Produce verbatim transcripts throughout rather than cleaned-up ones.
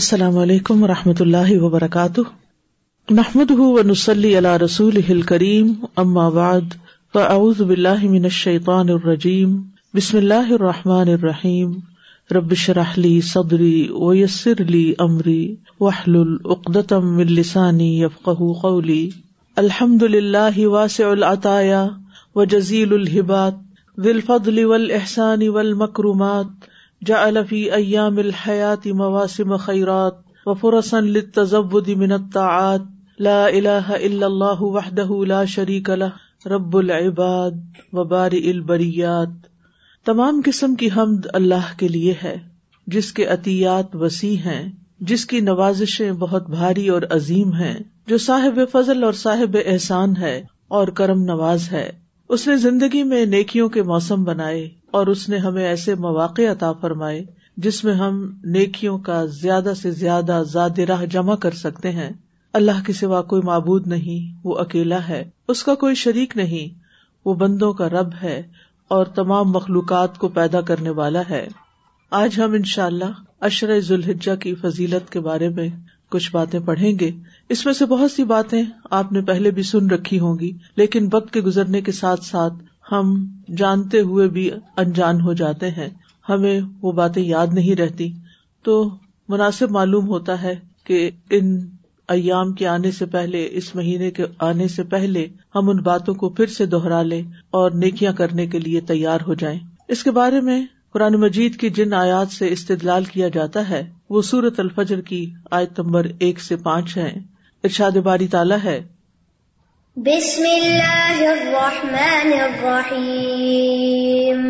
السلام علیکم ورحمۃ اللہ وبرکاتہ، نحمده ونصلی علی رسولہ الکریم، اما بعد، فاعوذ باللہ من الشیطان الرجیم، بسم اللہ الرحمن الرحیم، رب اشرح لی صدری ویسر لی امری واحلل عقدۃ من لسانی یفقهوا قولی۔ الحمد للہ واسع العطایا وجزیل الہبات، ذی الفضل والاحسان والمکرمات، جعل فی ایام الحیات مواسم خیرات وفرصا للتزود من الطاعات، لا الہ الا اللہ وحدہ لا شریک لہ رب العباد وبارئ البریات۔ تمام قسم کی حمد اللہ کے لیے ہے جس کے عطیات وسیع ہیں، جس کی نوازشیں بہت بھاری اور عظیم ہیں، جو صاحب فضل اور صاحب احسان ہے اور کرم نواز ہے۔ اس نے زندگی میں نیکیوں کے موسم بنائے اور اس نے ہمیں ایسے مواقع عطا فرمائے جس میں ہم نیکیوں کا زیادہ سے زیادہ زاد راہ جمع کر سکتے ہیں۔ اللہ کے سوا کوئی معبود نہیں، وہ اکیلا ہے، اس کا کوئی شریک نہیں، وہ بندوں کا رب ہے اور تمام مخلوقات کو پیدا کرنے والا ہے۔ آج ہم انشاءاللہ عشرہ ذی الحجہ کی فضیلت کے بارے میں کچھ باتیں پڑھیں گے۔ اس میں سے بہت سی باتیں آپ نے پہلے بھی سن رکھی ہوں گی، لیکن وقت کے گزرنے کے ساتھ ساتھ ہم جانتے ہوئے بھی انجان ہو جاتے ہیں، ہمیں وہ باتیں یاد نہیں رہتی، تو مناسب معلوم ہوتا ہے کہ ان ایام کے آنے سے پہلے، اس مہینے کے آنے سے پہلے، ہم ان باتوں کو پھر سے دوہرا لیں اور نیکیاں کرنے کے لیے تیار ہو جائیں۔ اس کے بارے میں قرآن مجید کی جن آیات سے استدلال کیا جاتا ہے وہ سورۃ الفجر کی آیت نمبر ایک سے پانچ ہیں۔ ارشاد باری تعالیٰ ہے، بسم اللہ الرحمن الرحیم،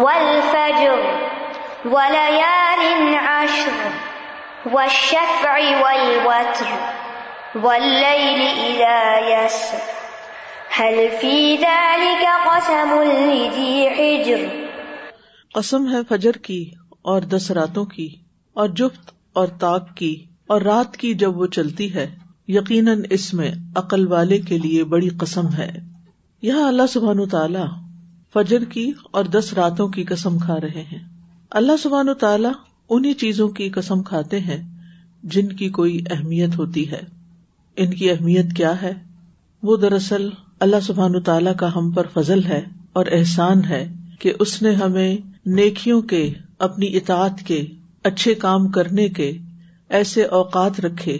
والفجر ولیال عشر والشفع والوتر واللیل اذا یسر هل فی ذلک قسم لذی حجر۔ قسم ہے فجر کی اور دس راتوں کی اور جفت اور طاق کی اور رات کی جب وہ چلتی ہے، یقیناً اس میں عقل والے کے لیے بڑی قسم ہے۔ یہاں اللہ سبحانہ تعالی فجر کی اور دس راتوں کی قسم کھا رہے ہیں۔ اللہ سبحانہ تعالی انہی چیزوں کی قسم کھاتے ہیں جن کی کوئی اہمیت ہوتی ہے۔ ان کی اہمیت کیا ہے؟ وہ دراصل اللہ سبحانہ تعالی کا ہم پر فضل ہے اور احسان ہے کہ اس نے ہمیں نیکیوں کے، اپنی اطاعت کے، اچھے کام کرنے کے ایسے اوقات رکھے،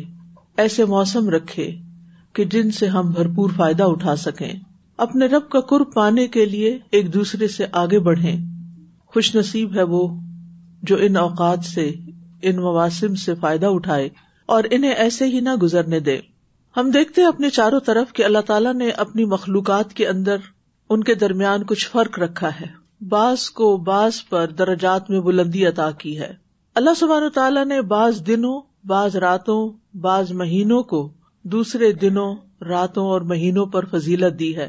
ایسے موسم رکھے کہ جن سے ہم بھرپور فائدہ اٹھا سکیں، اپنے رب کا قرب پانے کے لیے ایک دوسرے سے آگے بڑھیں۔ خوش نصیب ہے وہ جو ان اوقات سے، ان مواسم سے فائدہ اٹھائے اور انہیں ایسے ہی نہ گزرنے دے۔ ہم دیکھتے ہیں اپنے چاروں طرف کہ اللہ تعالیٰ نے اپنی مخلوقات کے اندر ان کے درمیان کچھ فرق رکھا ہے، بعض کو بعض پر درجات میں بلندی عطا کی ہے۔ اللہ سبحانہ تعالیٰ نے بعض دنوں، بعض راتوں، بعض مہینوں کو دوسرے دنوں، راتوں اور مہینوں پر فضیلت دی ہے۔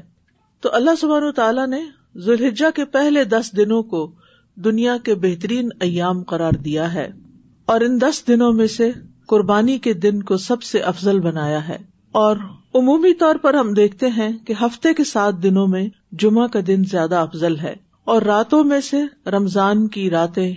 تو اللہ سبحانہ وتعالی نے ذی الحجہ کے پہلے دس دنوں کو دنیا کے بہترین ایام قرار دیا ہے اور ان دس دنوں میں سے قربانی کے دن کو سب سے افضل بنایا ہے۔ اور عمومی طور پر ہم دیکھتے ہیں کہ ہفتے کے سات دنوں میں جمعہ کا دن زیادہ افضل ہے، اور راتوں میں سے رمضان کی راتیں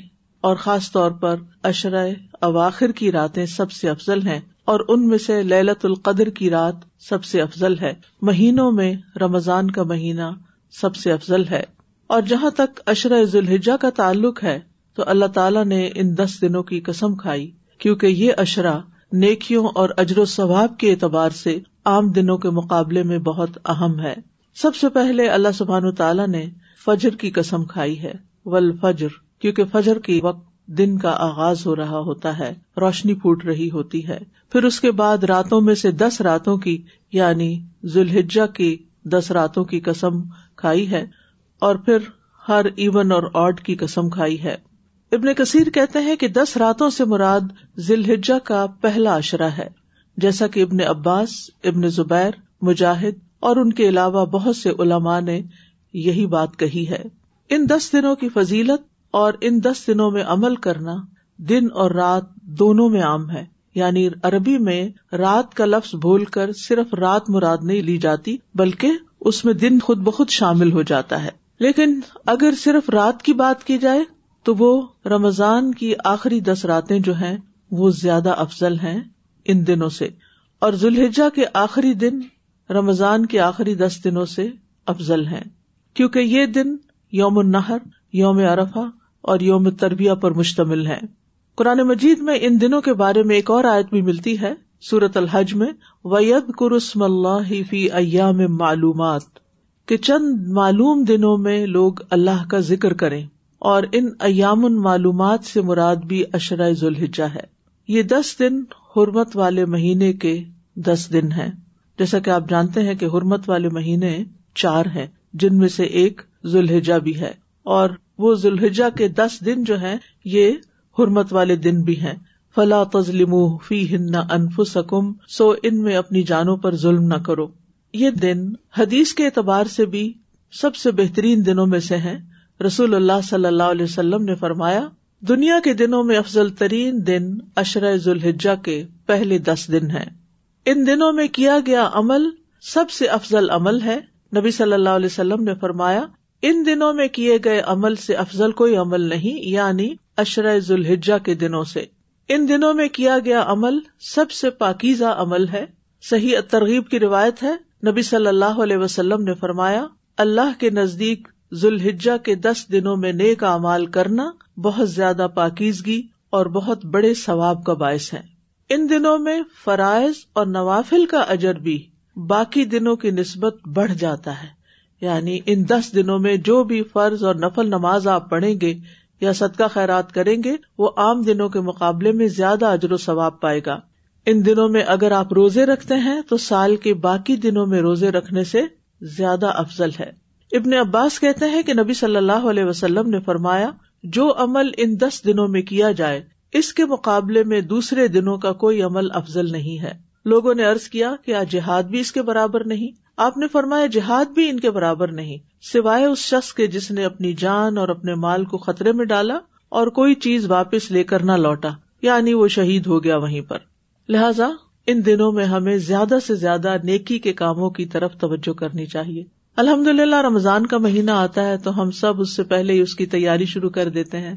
اور خاص طور پر عشرہ اواخر کی راتیں سب سے افضل ہیں، اور ان میں سے لیلۃ القدر کی رات سب سے افضل ہے۔ مہینوں میں رمضان کا مہینہ سب سے افضل ہے، اور جہاں تک عشرہ ذی الحجہ کا تعلق ہے تو اللہ تعالیٰ نے ان دس دنوں کی قسم کھائی کیونکہ یہ عشرہ نیکیوں اور اجر و ثواب کے اعتبار سے عام دنوں کے مقابلے میں بہت اہم ہے۔ سب سے پہلے اللہ سبحانہ تعالیٰ نے فجر کی قسم کھائی ہے، والفجر، کیونکہ فجر کے وقت دن کا آغاز ہو رہا ہوتا ہے، روشنی پھوٹ رہی ہوتی ہے۔ پھر اس کے بعد راتوں میں سے دس راتوں کی، یعنی ذی الحجہ کی دس راتوں کی قسم کھائی ہے، اور پھر ہر ایون اور آڈ کی قسم کھائی ہے۔ ابن کثیر کہتے ہیں کہ دس راتوں سے مراد ذی الحجہ کا پہلا عشرہ ہے، جیسا کہ ابن عباس، ابن زبیر، مجاہد اور ان کے علاوہ بہت سے علماء نے یہی بات کہی ہے۔ ان دس دنوں کی فضیلت اور ان دس دنوں میں عمل کرنا دن اور رات دونوں میں عام ہے، یعنی عربی میں رات کا لفظ بھول کر صرف رات مراد نہیں لی جاتی، بلکہ اس میں دن خود بخود شامل ہو جاتا ہے۔ لیکن اگر صرف رات کی بات کی جائے تو وہ رمضان کی آخری دس راتیں جو ہیں وہ زیادہ افضل ہیں ان دنوں سے، اور ذو الحجہ کے آخری دن رمضان کے آخری دس دنوں سے افضل ہیں، کیونکہ یہ دن یوم النحر، یوم عرفہ اور یوم تربیہ پر مشتمل ہیں۔ قرآن مجید میں ان دنوں کے بارے میں ایک اور آیت بھی ملتی ہے، سورۃ الحج میں وَيَذْكُرُ اسْمَ اللَّهِ فِي أَيَّامٍ مَّعْلُومَاتٍ، کہ چند معلوم دنوں میں لوگ اللہ کا ذکر کریں، اور ان ایام معلومات سے مراد بھی عشرہ ذو الحجہ ہے۔ یہ دس دن حرمت والے مہینے کے دس دن ہیں، جیسا کہ آپ جانتے ہیں کہ حرمت والے مہینے چار ہیں، جن میں سے ایک ذو الحجہ بھی ہے، اور وہ ذو الحجہ کے دس دن جو ہیں یہ حرمت والے دن بھی ہیں۔ فَلَا تَظْلِمُوا فِيهِنَّ أَنفُسَكُمْ، سو ان میں اپنی جانوں پر ظلم نہ کرو۔ یہ دن حدیث کے اعتبار سے بھی سب سے بہترین دنوں میں سے ہیں۔ رسول اللہ صلی اللہ علیہ وسلم نے فرمایا، دنیا کے دنوں میں افضل ترین دن عشرہ ذو الحجہ کے پہلے دس دن ہیں۔ ان دنوں میں کیا گیا عمل سب سے افضل عمل ہے۔ نبی صلی اللہ علیہ وسلم نے فرمایا، ان دنوں میں کیے گئے عمل سے افضل کوئی عمل نہیں، یعنی عشرہ ذو الحجہ کے دنوں سے۔ ان دنوں میں کیا گیا عمل سب سے پاکیزہ عمل ہے۔ صحیح الترغیب کی روایت ہے، نبی صلی اللہ علیہ وسلم نے فرمایا، اللہ کے نزدیک ذو الحجہ کے دس دنوں میں نیک اعمال کرنا بہت زیادہ پاکیزگی اور بہت بڑے ثواب کا باعث ہے۔ ان دنوں میں فرائض اور نوافل کا اجر بھی باقی دنوں کی نسبت بڑھ جاتا ہے، یعنی ان دس دنوں میں جو بھی فرض اور نفل نماز آپ پڑھیں گے یا صدقہ خیرات کریں گے، وہ عام دنوں کے مقابلے میں زیادہ اجر و ثواب پائے گا۔ ان دنوں میں اگر آپ روزے رکھتے ہیں تو سال کے باقی دنوں میں روزے رکھنے سے زیادہ افضل ہے۔ ابن عباس کہتے ہیں کہ نبی صلی اللہ علیہ وسلم نے فرمایا، جو عمل ان دس دنوں میں کیا جائے اس کے مقابلے میں دوسرے دنوں کا کوئی عمل افضل نہیں ہے۔ لوگوں نے عرض کیا کہ آج جہاد بھی اس کے برابر نہیں؟ آپ نے فرمایا، جہاد بھی ان کے برابر نہیں، سوائے اس شخص کے جس نے اپنی جان اور اپنے مال کو خطرے میں ڈالا اور کوئی چیز واپس لے کر نہ لوٹا، یعنی وہ شہید ہو گیا وہیں پر۔ لہٰذا ان دنوں میں ہمیں زیادہ سے زیادہ نیکی کے کاموں کی طرف توجہ کرنی چاہیے۔ الحمدللہ رمضان کا مہینہ آتا ہے تو ہم سب اس سے پہلے ہی اس کی تیاری شروع کر دیتے ہیں،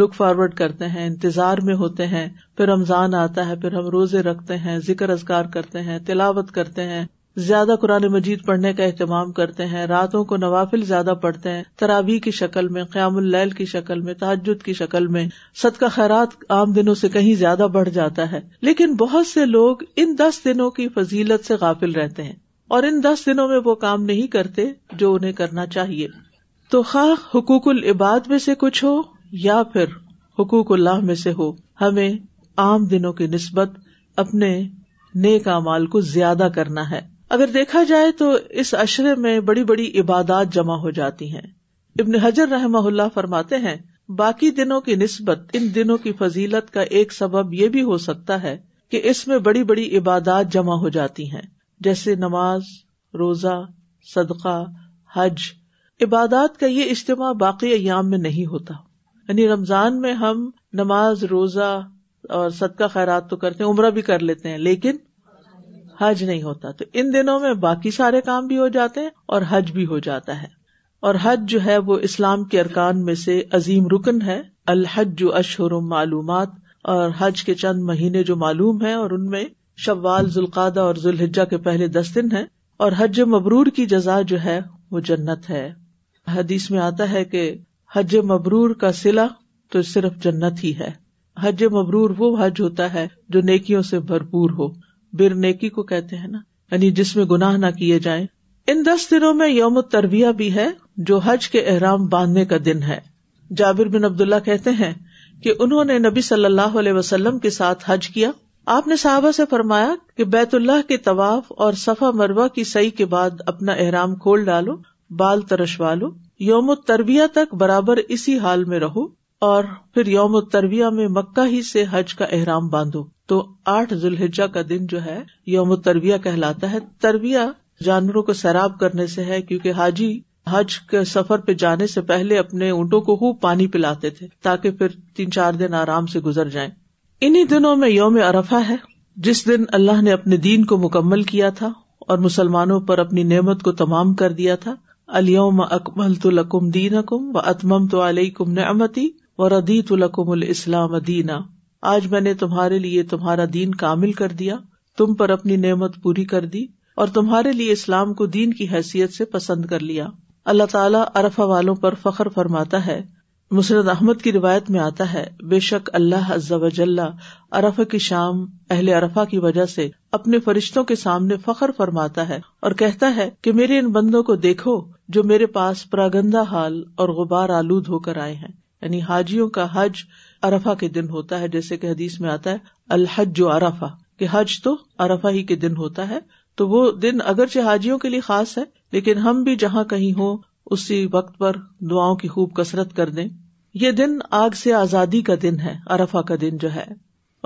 لک فارورڈ کرتے ہیں، انتظار میں ہوتے ہیں، پھر رمضان آتا ہے، پھر ہم روزے رکھتے ہیں، ذکر اذکار کرتے ہیں، تلاوت کرتے ہیں، زیادہ قرآن مجید پڑھنے کا اہتمام کرتے ہیں، راتوں کو نوافل زیادہ پڑھتے ہیں، تراویح کی شکل میں، قیام اللیل کی شکل میں، تہجد کی شکل میں۔ صدقہ خیرات عام دنوں سے کہیں زیادہ بڑھ جاتا ہے، لیکن بہت سے لوگ ان دس دنوں کی فضیلت سے غافل رہتے ہیں، اور ان دس دنوں میں وہ کام نہیں کرتے جو انہیں کرنا چاہیے۔ تو خواہ حقوق العباد میں سے کچھ ہو یا پھر حقوق اللہ میں سے ہو، ہمیں عام دنوں کی نسبت اپنے نیک اعمال کو زیادہ کرنا ہے۔ اگر دیکھا جائے تو اس عشرے میں بڑی بڑی عبادات جمع ہو جاتی ہیں۔ ابن حجر رحمہ اللہ فرماتے ہیں، باقی دنوں کی نسبت ان دنوں کی فضیلت کا ایک سبب یہ بھی ہو سکتا ہے کہ اس میں بڑی بڑی عبادات جمع ہو جاتی ہیں، جیسے نماز، روزہ، صدقہ، حج۔ عبادات کا یہ اجتماع باقی ایام میں نہیں ہوتا، یعنی رمضان میں ہم نماز، روزہ اور صدقہ خیرات تو کرتے ہیں، عمرہ بھی کر لیتے ہیں، لیکن حج نہیں ہوتا۔ تو ان دنوں میں باقی سارے کام بھی ہو جاتے ہیں اور حج بھی ہو جاتا ہے، اور حج جو ہے وہ اسلام کے ارکان میں سے عظیم رکن ہے۔ الحج اشہر معلومات، اور حج کے چند مہینے جو معلوم ہیں، اور ان میں شوال، ذوالقعدہ اور ذوالحجہ کے پہلے دس دن ہیں، اور حج مبرور کی جزا جو ہے وہ جنت ہے۔ حدیث میں آتا ہے کہ حج مبرور کا صلہ تو صرف جنت ہی ہے۔ حج مبرور وہ حج ہوتا ہے جو نیکیوں سے بھرپور ہو، بر نیکی کو کہتے ہیں نا، یعنی جس میں گناہ نہ کیے جائیں۔ ان دس دنوں میں یوم التربیہ بھی ہے، جو حج کے احرام باندھنے کا دن ہے۔ جابر بن عبداللہ کہتے ہیں کہ انہوں نے نبی صلی اللہ علیہ وسلم کے ساتھ حج کیا۔ آپ نے صحابہ سے فرمایا کہ بیت اللہ کے طواف اور صفا مروہ کی سعی کے بعد اپنا احرام کھول ڈالو، بال ترشوا لو، یوم التربیہ تک برابر اسی حال میں رہو، اور پھر یوم التربیہ میں مکہ ہی سے حج کا احرام باندھو۔ تو آٹھ ذوالحجہ کا دن جو ہے یوم التربیہ کہلاتا ہے۔ تربیہ جانوروں کو سیراب کرنے سے ہے، کیونکہ حاجی حج کے سفر پہ جانے سے پہلے اپنے اونٹوں کو خوب پانی پلاتے تھے تاکہ پھر تین چار دن آرام سے گزر جائیں۔ انہی دنوں میں یوم عرفہ ہے، جس دن اللہ نے اپنے دین کو مکمل کیا تھا اور مسلمانوں پر اپنی نعمت کو تمام کر دیا تھا۔ الیوم اکملت لکم دینکم واتممت علیکم نعمتی وردیت لکم الاسلام دینا۔ آج میں نے تمہارے لیے تمہارا دین کامل کر دیا، تم پر اپنی نعمت پوری کر دی، اور تمہارے لیے اسلام کو دین کی حیثیت سے پسند کر لیا۔ اللہ تعالیٰ عرفہ والوں پر فخر فرماتا ہے۔ مسند احمد کی روایت میں آتا ہے، بے شک اللہ عز و جل عرفہ کی شام اہل عرفہ کی وجہ سے اپنے فرشتوں کے سامنے فخر فرماتا ہے اور کہتا ہے کہ میرے ان بندوں کو دیکھو جو میرے پاس پراگندہ حال اور غبار آلود ہو کر آئے ہیں۔ یعنی حاجیوں کا حج عرفہ کے دن ہوتا ہے، جیسے کہ حدیث میں آتا ہے الحج و عرفہ، کہ حج تو عرفہ ہی کے دن ہوتا ہے۔ تو وہ دن اگرچہ حاجیوں کے لیے خاص ہے، لیکن ہم بھی جہاں کہیں ہوں اسی وقت پر دعاؤں کی خوب کثرت کر دیں۔ یہ دن آگ سے آزادی کا دن ہے، عرفہ کا دن جو ہے،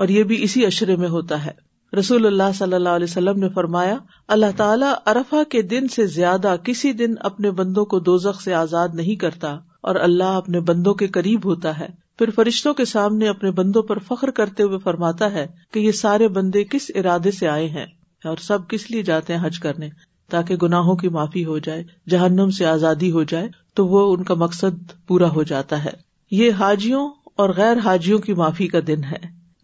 اور یہ بھی اسی عشرے میں ہوتا ہے۔ رسول اللہ صلی اللہ علیہ وسلم نے فرمایا، اللہ تعالیٰ عرفہ کے دن سے زیادہ کسی دن اپنے بندوں کو دوزخ سے آزاد نہیں کرتا، اور اللہ اپنے بندوں کے قریب ہوتا ہے۔ پھر فرشتوں کے سامنے اپنے بندوں پر فخر کرتے ہوئے فرماتا ہے کہ یہ سارے بندے کس ارادے سے آئے ہیں، اور سب کس لیے جاتے ہیں حج کرنے، تاکہ گناہوں کی معافی ہو جائے، جہنم سے آزادی ہو جائے، تو وہ ان کا مقصد پورا ہو جاتا ہے۔ یہ حاجیوں اور غیر حاجیوں کی معافی کا دن ہے۔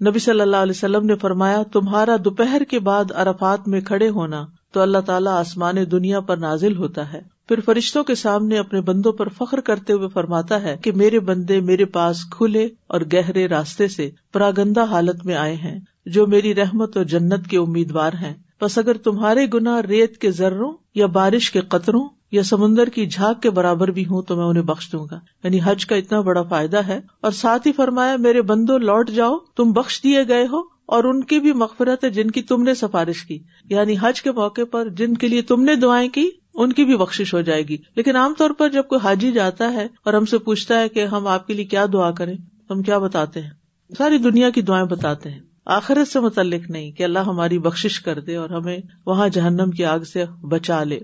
نبی صلی اللہ علیہ وسلم نے فرمایا، تمہارا دوپہر کے بعد عرفات میں کھڑے ہونا تو اللہ تعالیٰ آسمان دنیا پر نازل ہوتا ہے۔ پھر فرشتوں کے سامنے اپنے بندوں پر فخر کرتے ہوئے فرماتا ہے کہ میرے بندے میرے پاس کھلے اور گہرے راستے سے پراگندہ حالت میں آئے ہیں، جو میری رحمت اور جنت کے امیدوار ہیں۔ بس اگر تمہارے گناہ ریت کے ذروں یا بارش کے قطروں یا سمندر کی جھاگ کے برابر بھی ہوں تو میں انہیں بخش دوں گا۔ یعنی حج کا اتنا بڑا فائدہ ہے۔ اور ساتھ ہی فرمایا، میرے بندو لوٹ جاؤ، تم بخش دیے گئے ہو، اور ان کی بھی مغفرت ہے جن کی تم نے سفارش کی۔ یعنی حج کے موقع پر جن کے لیے تم نے دعائیں کی ان کی بھی بخشش ہو جائے گی۔ لیکن عام طور پر جب کوئی حاجی جاتا ہے اور ہم سے پوچھتا ہے کہ ہم آپ کے لیے کیا دعا کریں، ہم کیا بتاتے ہیں؟ ساری دنیا کی دعائیں بتاتے ہیں، آخرت سے متعلق نہیں کہ اللہ ہماری بخشش کر دے اور ہمیں وہاں جہنم کی آگ سے بچا لے۔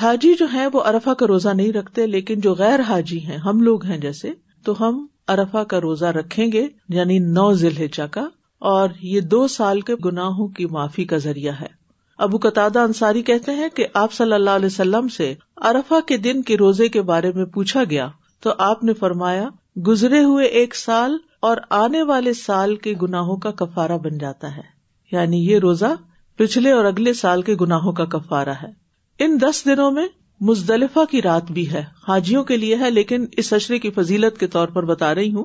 حاجی جو ہیں وہ عرفہ کا روزہ نہیں رکھتے، لیکن جو غیر حاجی ہیں، ہم لوگ ہیں جیسے، تو ہم عرفہ کا روزہ رکھیں گے، یعنی نو ذی الحجہ کا، اور یہ دو سال کے گناہوں کی معافی کا ذریعہ ہے۔ ابو قتادہ انصاری کہتے ہیں کہ آپ صلی اللہ علیہ وسلم سے عرفہ کے دن کے روزے کے بارے میں پوچھا گیا تو آپ نے فرمایا، گزرے ہوئے ایک سال اور آنے والے سال کے گناہوں کا کفارہ بن جاتا ہے۔ یعنی یہ روزہ پچھلے اور اگلے سال کے گناہوں کا کفارہ ہے۔ ان دس دنوں میں مزدلفہ کی رات بھی ہے، حاجیوں کے لیے ہے، لیکن اس عشرے کی فضیلت کے طور پر بتا رہی ہوں۔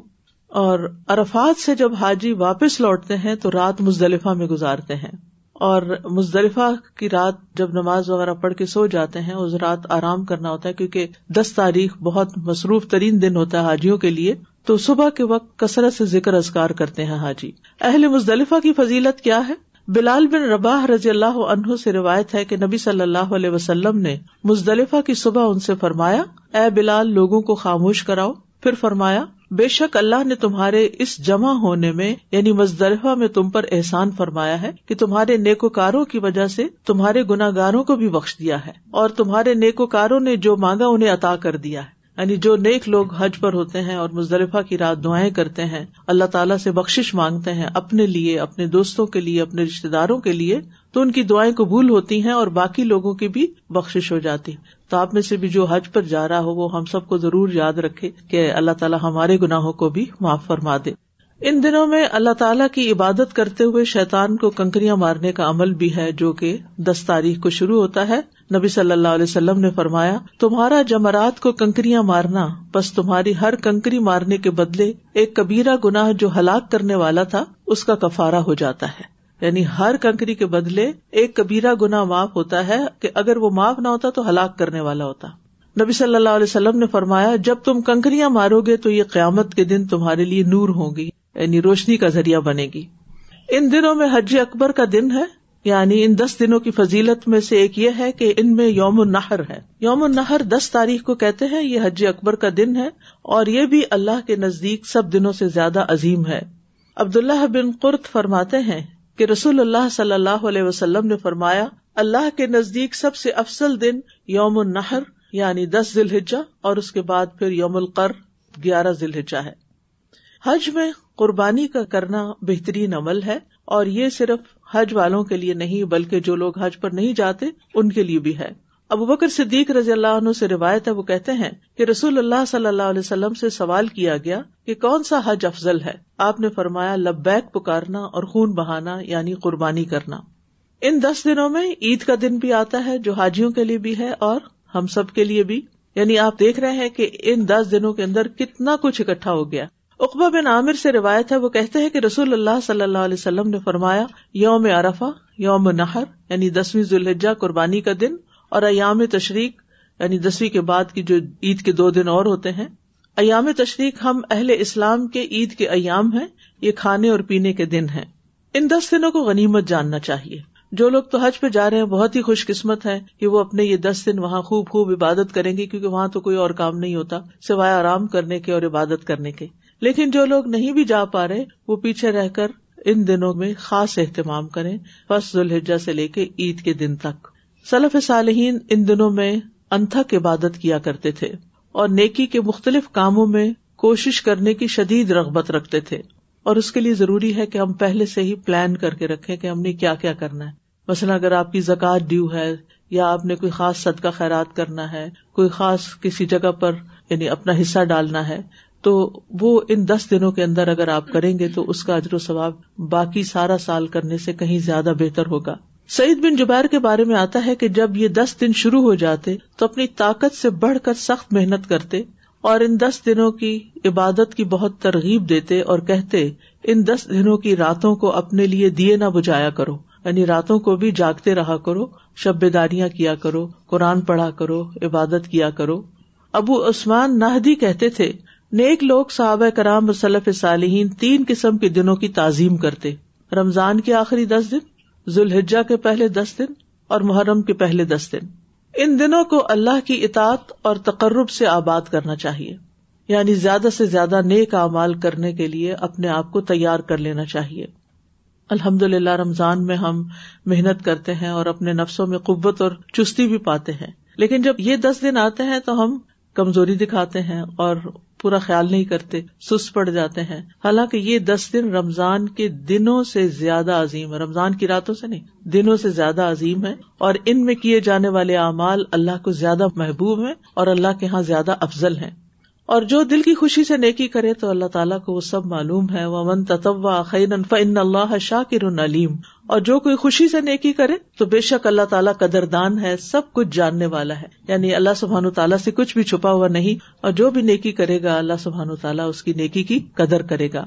اور عرفات سے جب حاجی واپس لوٹتے ہیں تو رات مزدلفہ میں گزارتے ہیں، اور مزدلفہ کی رات جب نماز وغیرہ پڑھ کے سو جاتے ہیں، اس رات آرام کرنا ہوتا ہے، کیونکہ دس تاریخ بہت مصروف ترین دن ہوتا ہے حاجیوں کے لیے، تو صبح کے وقت کثرت سے ذکر اذکار کرتے ہیں حاجی۔ اہل مزدلفہ کی فضیلت کیا ہے؟ بلال بن رباح رضی اللہ عنہ سے روایت ہے کہ نبی صلی اللہ علیہ وسلم نے مزدلفہ کی صبح ان سے فرمایا، اے بلال، لوگوں کو خاموش کراؤ۔ پھر فرمایا، بے شک اللہ نے تمہارے اس جمع ہونے میں، یعنی مزدلفہ میں، تم پر احسان فرمایا ہے کہ تمہارے نیکوکاروں کی وجہ سے تمہارے گناہگاروں کو بھی بخش دیا ہے، اور تمہارے نیکوکاروں نے جو مانگا انہیں عطا کر دیا ہے۔ یعنی جو نیک لوگ حج پر ہوتے ہیں اور مزدلفہ کی رات دعائیں کرتے ہیں، اللہ تعالیٰ سے بخشش مانگتے ہیں، اپنے لیے، اپنے دوستوں کے لیے، اپنے رشتہ داروں کے لیے، تو ان کی دعائیں قبول ہوتی ہیں اور باقی لوگوں کی بھی بخشش ہو جاتی۔ تو آپ میں سے بھی جو حج پر جا رہا ہو وہ ہم سب کو ضرور یاد رکھے کہ اللہ تعالیٰ ہمارے گناہوں کو بھی معاف فرما دے۔ ان دنوں میں اللہ تعالیٰ کی عبادت کرتے ہوئے شیطان کو کنکریاں مارنے کا عمل بھی ہے، جو کہ دس تاریخ کو شروع ہوتا ہے۔ نبی صلی اللہ علیہ وسلم نے فرمایا، تمہارا جمرات کو کنکریاں مارنا، بس تمہاری ہر کنکری مارنے کے بدلے ایک کبیرہ گناہ جو ہلاک کرنے والا تھا اس کا کفارہ ہو جاتا ہے۔ یعنی ہر کنکری کے بدلے ایک کبیرہ گناہ معاف ہوتا ہے، کہ اگر وہ معاف نہ ہوتا تو ہلاک کرنے والا ہوتا۔ نبی صلی اللہ علیہ وسلم نے فرمایا، جب تم کنکریاں مارو گے تو یہ قیامت کے دن تمہارے لیے نور ہوں گی، یعنی روشنی کا ذریعہ بنے گی۔ ان دنوں میں حج اکبر کا دن ہے، یعنی ان دس دنوں کی فضیلت میں سے ایک یہ ہے کہ ان میں یوم النحر ہے۔ یوم النحر دس تاریخ کو کہتے ہیں، یہ حج اکبر کا دن ہے، اور یہ بھی اللہ کے نزدیک سب دنوں سے زیادہ عظیم ہے۔ عبداللہ بن قرط فرماتے ہیں کہ رسول اللہ صلی اللہ علیہ وسلم نے فرمایا، اللہ کے نزدیک سب سے افضل دن یوم النحر، یعنی دس ذی الحجہ، اور اس کے بعد پھر یوم القر گیارہ ذی الحجہ ہے۔ حج میں قربانی کا کرنا بہترین عمل ہے، اور یہ صرف حج والوں کے لیے نہیں بلکہ جو لوگ حج پر نہیں جاتے ان کے لیے بھی ہے۔ ابو بکر صدیق رضی اللہ عنہ سے روایت ہے، وہ کہتے ہیں کہ رسول اللہ صلی اللہ علیہ وسلم سے سوال کیا گیا کہ کون سا حج افضل ہے؟ آپ نے فرمایا لبیک پکارنا اور خون بہانا یعنی قربانی کرنا۔ ان دس دنوں میں عید کا دن بھی آتا ہے جو حاجیوں کے لیے بھی ہے اور ہم سب کے لیے بھی، یعنی آپ دیکھ رہے ہیں کہ ان دس دنوں کے اندر کتنا کچھ اکٹھا ہو گیا۔ عقبہ بن عامر سے روایت ہے، وہ کہتے ہیں کہ رسول اللہ صلی اللہ علیہ وسلم نے فرمایا یوم عرفہ، یوم نحر یعنی دسویں ذی الحجہ قربانی کا دن، اور ایام تشریق یعنی دسویں کے بعد کی جو عید کے دو دن اور ہوتے ہیں۔ ایام تشریق ہم اہل اسلام کے عید کے ایام ہیں، یہ کھانے اور پینے کے دن ہیں۔ ان دس دنوں کو غنیمت جاننا چاہیے۔ جو لوگ تو حج پہ جا رہے ہیں بہت ہی خوش قسمت ہیں کہ وہ اپنے یہ دس دن وہاں خوب خوب عبادت کریں گے، کیونکہ وہاں تو کوئی اور کام نہیں ہوتا سوائے آرام کرنے کے اور عبادت کرنے کے۔ لیکن جو لوگ نہیں بھی جا پا رہے وہ پیچھے رہ کر ان دنوں میں خاص اہتمام کریں، فسد الحجہ سے لے کے عید کے دن تک۔ سلف صالحین ان دنوں میں انتھک عبادت کیا کرتے تھے اور نیکی کے مختلف کاموں میں کوشش کرنے کی شدید رغبت رکھتے تھے، اور اس کے لیے ضروری ہے کہ ہم پہلے سے ہی پلان کر کے رکھیں کہ ہم نے کیا کیا کرنا ہے۔ مثلا اگر آپ کی زکوٰۃ ڈیو ہے یا آپ نے کوئی خاص صدقہ خیرات کرنا ہے، کوئی خاص کسی جگہ پر یعنی اپنا حصہ ڈالنا ہے، تو وہ ان دس دنوں کے اندر اگر آپ کریں گے تو اس کا اجر و ثواب باقی سارا سال کرنے سے کہیں زیادہ بہتر ہوگا۔ سعید بن جبیر کے بارے میں آتا ہے کہ جب یہ دس دن شروع ہو جاتے تو اپنی طاقت سے بڑھ کر سخت محنت کرتے اور ان دس دنوں کی عبادت کی بہت ترغیب دیتے اور کہتے ان دس دنوں کی راتوں کو اپنے لیے دیے نہ بجھایا کرو، یعنی راتوں کو بھی جاگتے رہا کرو، شب بیداریاں کیا کرو، قرآن پڑھا کرو، عبادت کیا کرو۔ ابو عثمان نہدی کہتے تھے نیک لوگ صحابہ کرام و سلف صالحین تین قسم کے دنوں کی تعظیم کرتے، رمضان کے آخری دس دن، ذوالحجہ کے پہلے دس دن اور محرم کے پہلے دس دن۔ ان دنوں کو اللہ کی اطاعت اور تقرب سے آباد کرنا چاہیے، یعنی زیادہ سے زیادہ نیک اعمال کرنے کے لیے اپنے آپ کو تیار کر لینا چاہیے۔ الحمدللہ رمضان میں ہم محنت کرتے ہیں اور اپنے نفسوں میں قوت اور چستی بھی پاتے ہیں، لیکن جب یہ دس دن آتے ہیں تو ہم کمزوری دکھاتے ہیں اور پورا خیال نہیں کرتے، سست پڑ جاتے ہیں۔ حالانکہ یہ دس دن رمضان کے دنوں سے زیادہ عظیم ہے، رمضان کی راتوں سے نہیں، دنوں سے زیادہ عظیم ہے، اور ان میں کیے جانے والے اعمال اللہ کو زیادہ محبوب ہیں اور اللہ کے ہاں زیادہ افضل ہیں۔ اور جو دل کی خوشی سے نیکی کرے تو اللہ تعالیٰ کو وہ سب معلوم ہے، وَمَن تَطَوَّعَ خَيْرًا فَإِنَّ اللَّهَ شَاكِرٌ عَلِيمٌ، اور جو کوئی خوشی سے نیکی کرے تو بے شک اللہ تعالیٰ قدردان ہے، سب کچھ جاننے والا ہے، یعنی اللہ سبحانہ وتعالیٰ سے کچھ بھی چھپا ہوا نہیں، اور جو بھی نیکی کرے گا اللہ سبحانہ وتعالیٰ اس کی نیکی کی قدر کرے گا۔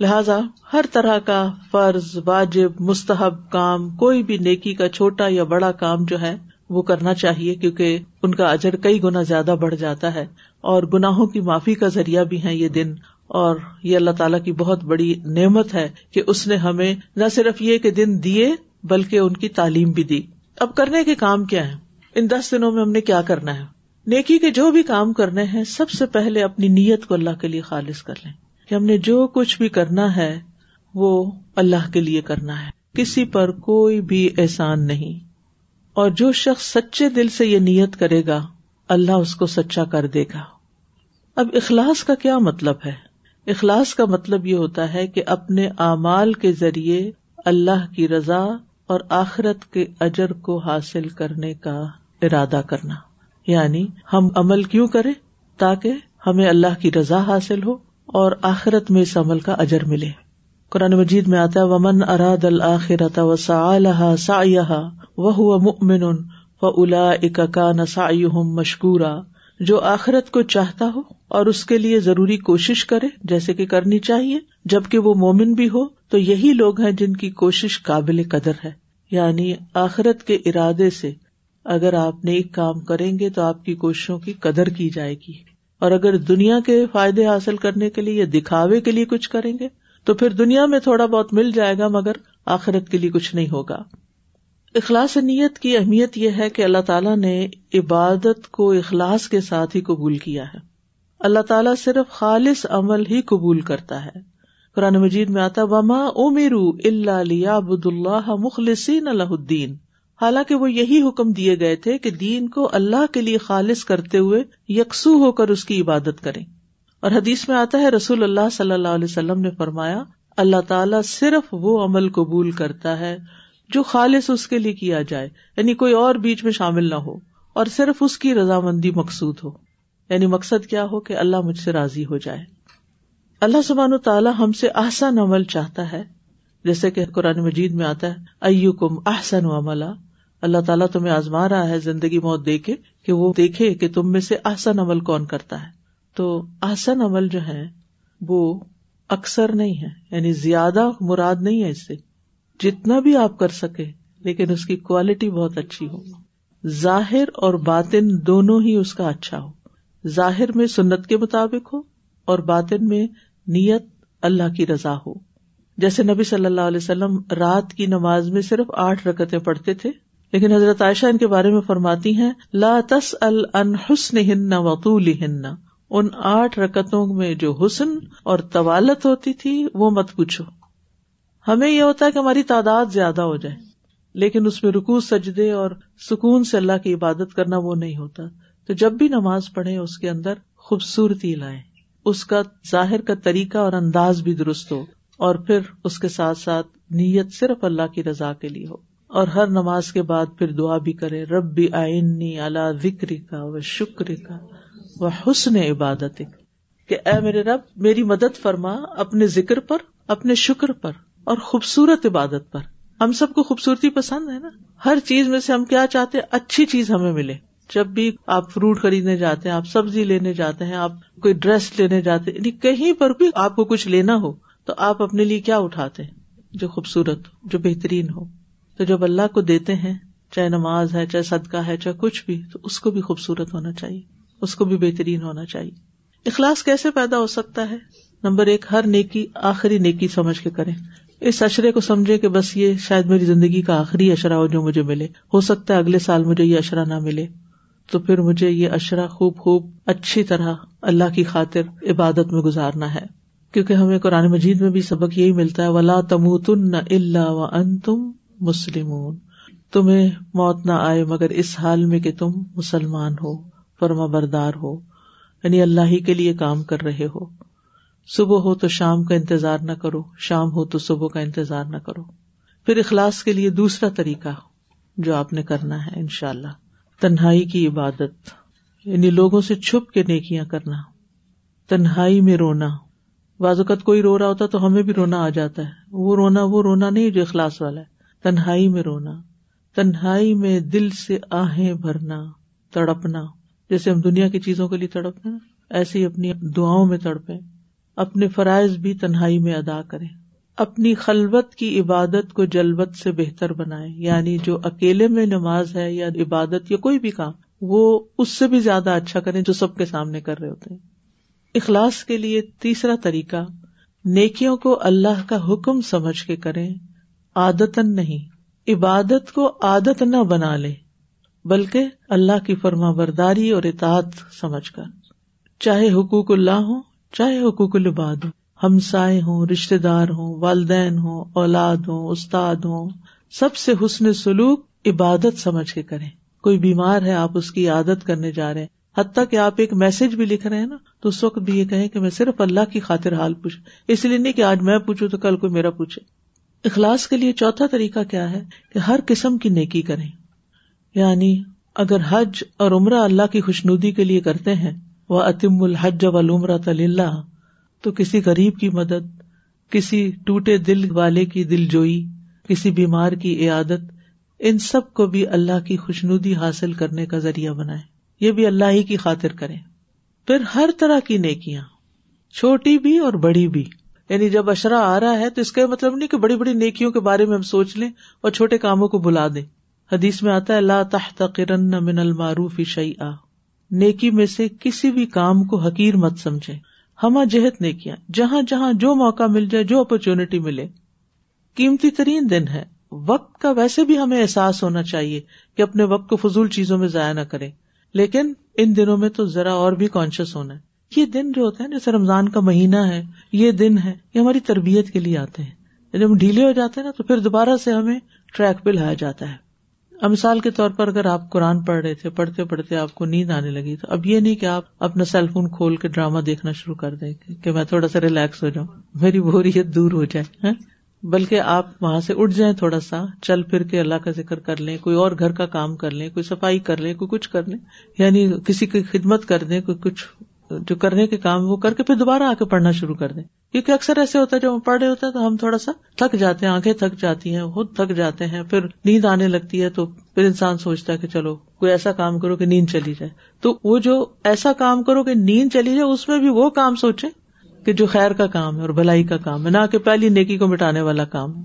لہٰذا ہر طرح کا فرض، واجب، مستحب کام، کوئی بھی نیکی کا چھوٹا یا بڑا کام جو ہے وہ کرنا چاہیے، کیونکہ ان کا اجر کئی گنا زیادہ بڑھ جاتا ہے، اور گناہوں کی معافی کا ذریعہ بھی ہیں یہ دن، اور یہ اللہ تعالیٰ کی بہت بڑی نعمت ہے کہ اس نے ہمیں نہ صرف یہ کہ دن دیے بلکہ ان کی تعلیم بھی دی۔ اب کرنے کے کام کیا ہیں؟ ان دس دنوں میں ہم نے کیا کرنا ہے؟ نیکی کے جو بھی کام کرنے ہیں سب سے پہلے اپنی نیت کو اللہ کے لیے خالص کر لیں کہ ہم نے جو کچھ بھی کرنا ہے وہ اللہ کے لیے کرنا ہے، کسی پر کوئی بھی احسان نہیں۔ اور جو شخص سچے دل سے یہ نیت کرے گا اللہ اس کو سچا کر دے گا۔ اب اخلاص کا کیا مطلب ہے؟ اخلاص کا مطلب یہ ہوتا ہے کہ اپنے اعمال کے ذریعے اللہ کی رضا اور آخرت کے اجر کو حاصل کرنے کا ارادہ کرنا، یعنی ہم عمل کیوں کریں؟ تاکہ ہمیں اللہ کی رضا حاصل ہو اور آخرت میں اس عمل کا اجر ملے۔ قرآن مجید میں آتا ہے وَمَنْ أَرَادَ الْآخِرَةَ وَسَعَى لَهَا سَعْيَهَا وَهُوَ مُؤْمِنٌ فَأُولَئِكَ كَانَ سَعْيُهُمْ مَشْكُورًا، جو آخرت کو چاہتا ہو اور اس کے لیے ضروری کوشش کرے جیسے کہ کرنی چاہیے، جبکہ وہ مومن بھی ہو، تو یہی لوگ ہیں جن کی کوشش قابل قدر ہے۔ یعنی آخرت کے ارادے سے اگر آپ نیک کام کریں گے تو آپ کی کوششوں کی قدر کی جائے گی، اور اگر دنیا کے فائدے حاصل کرنے کے لیے یا دکھاوے کے لیے کچھ کریں گے تو پھر دنیا میں تھوڑا بہت مل جائے گا مگر آخرت کے لیے کچھ نہیں ہوگا۔ اخلاص نیت کی اہمیت یہ ہے کہ اللہ تعالیٰ نے عبادت کو اخلاص کے ساتھ ہی قبول کیا ہے۔ اللہ تعالیٰ صرف خالص عمل ہی قبول کرتا ہے۔ قرآن مجید میں آتا وَمَا أُمِرُوا إِلَّا لِيَعْبُدُوا اللَّهَ مُخْلِصِينَ لَهُ الدِّينَ، حالانکہ وہ یہی حکم دیے گئے تھے کہ دین کو اللہ کے لیے خالص کرتے ہوئے یکسو ہو کر اس کی عبادت کریں۔ اور حدیث میں آتا ہے رسول اللہ صلی اللہ علیہ وسلم نے فرمایا اللہ تعالیٰ صرف وہ عمل قبول کرتا ہے جو خالص اس کے لیے کیا جائے، یعنی کوئی اور بیچ میں شامل نہ ہو، اور صرف اس کی رضامندی مقصود ہو، یعنی مقصد کیا ہو کہ اللہ مجھ سے راضی ہو جائے۔ اللہ سبحانہ و تعالی ہم سے احسن عمل چاہتا ہے، جیسے کہ قرآن مجید میں آتا ہے ایوکم احسن عملا، اللہ تعالیٰ تمہیں آزما رہا ہے زندگی موت دے کے کہ وہ دیکھے کہ تم میں سے احسن عمل کون کرتا ہے۔ تو احسن عمل جو ہے وہ اکثر نہیں ہے، یعنی زیادہ مراد نہیں ہے اس سے، جتنا بھی آپ کر سکے لیکن اس کی کوالٹی بہت اچھی ہو، ظاہر اور باطن دونوں ہی اس کا اچھا ہو، ظاہر میں سنت کے مطابق ہو اور باطن میں نیت اللہ کی رضا ہو۔ جیسے نبی صلی اللہ علیہ وسلم رات کی نماز میں صرف آٹھ رکعتیں پڑھتے تھے، لیکن حضرت عائشہ ان کے بارے میں فرماتی ہیں لا تسأل عن حسنهن وطولهن، ان آٹھ رکعتوں میں جو حسن اور طوالت ہوتی تھی وہ مت پوچھو۔ ہمیں یہ ہوتا ہے کہ ہماری تعداد زیادہ ہو جائے، لیکن اس میں رکوع سجدے اور سکون سے اللہ کی عبادت کرنا وہ نہیں ہوتا۔ تو جب بھی نماز پڑھیں اس کے اندر خوبصورتی لائیں، اس کا ظاہر کا طریقہ اور انداز بھی درست ہو، اور پھر اس کے ساتھ ساتھ نیت صرف اللہ کی رضا کے لیے ہو۔ اور ہر نماز کے بعد پھر دعا بھی کرے ربی آئینی علی ذکرک و شکرک و حسن عبادتک، کہ اے میرے رب میری مدد فرما اپنے ذکر پر، اپنے شکر پر اور خوبصورت عبادت پر۔ ہم سب کو خوبصورتی پسند ہے نا، ہر چیز میں سے ہم کیا چاہتے ہیں اچھی چیز ہمیں ملے۔ جب بھی آپ فروٹ خریدنے جاتے ہیں، آپ سبزی لینے جاتے ہیں، آپ کوئی ڈریس لینے جاتے ہیں، کہیں پر بھی آپ کو کچھ لینا ہو تو آپ اپنے لیے کیا اٹھاتے ہیں؟ جو خوبصورت ہو، جو بہترین ہو۔ تو جب اللہ کو دیتے ہیں، چاہے نماز ہے، چاہے صدقہ ہے، چاہے کچھ بھی، تو اس کو بھی خوبصورت ہونا چاہیے، اس کو بھی بہترین ہونا چاہیے۔ اخلاص کیسے پیدا ہو سکتا ہے؟ نمبر ایک، ہر نیکی آخری نیکی سمجھ کے کریں۔ اس اشرے کو سمجھے کہ بس یہ شاید میری زندگی کا آخری اشرہ ہو جو مجھے ملے، ہو سکتا ہے اگلے سال مجھے یہ اشرہ نہ ملے، تو پھر مجھے یہ اشرہ خوب خوب اچھی طرح اللہ کی خاطر عبادت میں گزارنا ہے، کیونکہ ہمیں قرآن مجید میں بھی سبق یہی ملتا ہے وَلَا تَمُوتُنَّ إِلَّا وَأَنْتُمْ مسلمون، تمہیں موت نہ آئے مگر اس حال میں کہ تم مسلمان ہو، فرما بردار ہو، یعنی اللہ ہی کے لیے کام کر رہے ہو۔ صبح ہو تو شام کا انتظار نہ کرو، شام ہو تو صبح کا انتظار نہ کرو۔ پھر اخلاص کے لیے دوسرا طریقہ جو آپ نے کرنا ہے انشاءاللہ، تنہائی کی عبادت، یعنی لوگوں سے چھپ کے نیکیاں کرنا، تنہائی میں رونا۔ بعض وقت کوئی رو رہا ہوتا تو ہمیں بھی رونا آ جاتا ہے، وہ رونا وہ رونا نہیں جو اخلاص والا ہے، تنہائی میں رونا، تنہائی میں دل سے آہیں بھرنا، تڑپنا، جیسے ہم دنیا کی چیزوں کے لیے تڑپتے ہیں ایسے ہی اپنی دعاؤں میں تڑپیں۔ اپنے فرائض بھی تنہائی میں ادا کریں، اپنی خلوت کی عبادت کو جلوت سے بہتر بنائیں، یعنی جو اکیلے میں نماز ہے یا عبادت یا کوئی بھی کام، وہ اس سے بھی زیادہ اچھا کریں جو سب کے سامنے کر رہے ہوتے ہیں۔ اخلاص کے لیے تیسرا طریقہ، نیکیوں کو اللہ کا حکم سمجھ کے کریں، عادتن نہیں، عبادت کو عادت نہ بنا لیں بلکہ اللہ کی فرما برداری اور اطاعت سمجھ کر، چاہے حقوق اللہ ہوں چاہے حقوق العباد ہوں، ہمسائے ہوں، رشتے دار ہوں، والدین ہوں، اولاد ہوں، استاد ہوں، سب سے حسن سلوک عبادت سمجھ کے کریں۔ کوئی بیمار ہے، آپ اس کی عادت کرنے جا رہے ہیں، حتیٰ کہ آپ ایک میسج بھی لکھ رہے ہیں نا، تو اس وقت بھی یہ کہیں کہ میں صرف اللہ کی خاطر حال پوچھوں، اس لیے نہیں کہ آج میں پوچھوں تو کل کوئی میرا پوچھے۔ اخلاص کے لیے چوتھا طریقہ کیا ہے کہ ہر قسم کی نیکی کریں، یعنی اگر حج اور عمرہ اللہ کی خوشنودی کے لیے کرتے ہیں، وَأَتِمُّ الْحَجَّ وَالْعُمْرَةَ لِلَّهِ، تو کسی غریب کی مدد، کسی ٹوٹے دل والے کی دل جوئی، کسی بیمار کی عیادت، ان سب کو بھی اللہ کی خوشنودی حاصل کرنے کا ذریعہ بنائیں، یہ بھی اللہ ہی کی خاطر کریں۔ پھر ہر طرح کی نیکیاں، چھوٹی بھی اور بڑی بھی، یعنی جب اشرا آ رہا ہے تو اس کا مطلب نہیں کہ بڑی بڑی نیکیوں کے بارے میں ہم سوچ لیں اور چھوٹے کاموں کو بھلا دیں۔ حدیث میں آتا ہے لا تحتقرن من المعروف شیئا، نیکی میں سے کسی بھی کام کو حقیر مت سمجھیں، ہمہ جہت نیکیاں، جہاں جہاں جو موقع مل جائے، جو اپرچونٹی ملے۔ قیمتی ترین دن ہے، وقت کا ویسے بھی ہمیں احساس ہونا چاہیے کہ اپنے وقت کو فضول چیزوں میں ضائع نہ کریں، لیکن ان دنوں میں تو ذرا اور بھی کانشیس ہونا ہے۔ یہ دن جو ہوتا ہے جیسے رمضان کا مہینہ ہے، یہ دن ہے، یہ ہماری تربیت کے لیے آتے ہیں، جب ہم ڈھیلے ہو جاتے ہیں نا تو پھر دوبارہ سے ہمیں ٹریک پہ لایا جاتا ہے۔ مثال کے طور پر اگر آپ قرآن پڑھ رہے تھے، پڑھتے پڑھتے آپ کو نیند آنے لگی، تو اب یہ نہیں کہ آپ اپنا سیل فون کھول کے ڈرامہ دیکھنا شروع کر دیں کہ میں تھوڑا سا ریلیکس ہو جاؤں، میری بوریت دور ہو جائے، بلکہ آپ وہاں سے اٹھ جائیں، تھوڑا سا چل پھر کے اللہ کا ذکر کر لیں، کوئی اور گھر کا کام کر لیں، کوئی صفائی کر لیں، کوئی کچھ کر لیں، یعنی کسی کی خدمت کر دیں، کوئی کچھ جو کرنے کے کام وہ کر کے پھر دوبارہ آ کے پڑھنا شروع کر دیں. کیونکہ اکثر ایسے ہوتا ہے جب ہم پڑھ رہے ہوتے ہیں تو ہم تھوڑا سا تھک جاتے ہیں، آنکھیں تھک جاتی ہیں، خود تھک جاتے ہیں، پھر نیند آنے لگتی ہے، تو پھر انسان سوچتا ہے کہ چلو کوئی ایسا کام کرو کہ نیند چلی جائے. تو وہ جو ایسا کام کرو کہ نیند چلی جائے، اس میں بھی وہ کام سوچیں کہ جو خیر کا کام ہے اور بھلائی کا کام ہے، نہ کہ پہلی نیکی کو مٹانے والا کام ہے.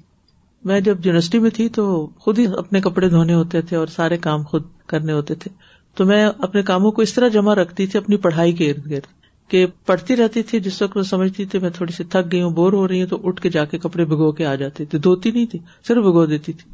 میں جب یونیورسٹی میں تھی تو خود ہی اپنے کپڑے دھونے ہوتے تھے اور سارے کام خود کرنے ہوتے تھے، تو میں اپنے کاموں کو اس طرح جمع رکھتی تھی اپنی پڑھائی کے ارد گرد کہ پڑھتی رہتی تھی. جس وقت میں سمجھتی تھی میں تھوڑی سی تھک گئی ہوں، بور ہو رہی ہوں، تو اٹھ کے جا کے کپڑے بھگو کے آ جاتی تھی، دھوتی نہیں تھی، صرف بھگو دیتی تھی.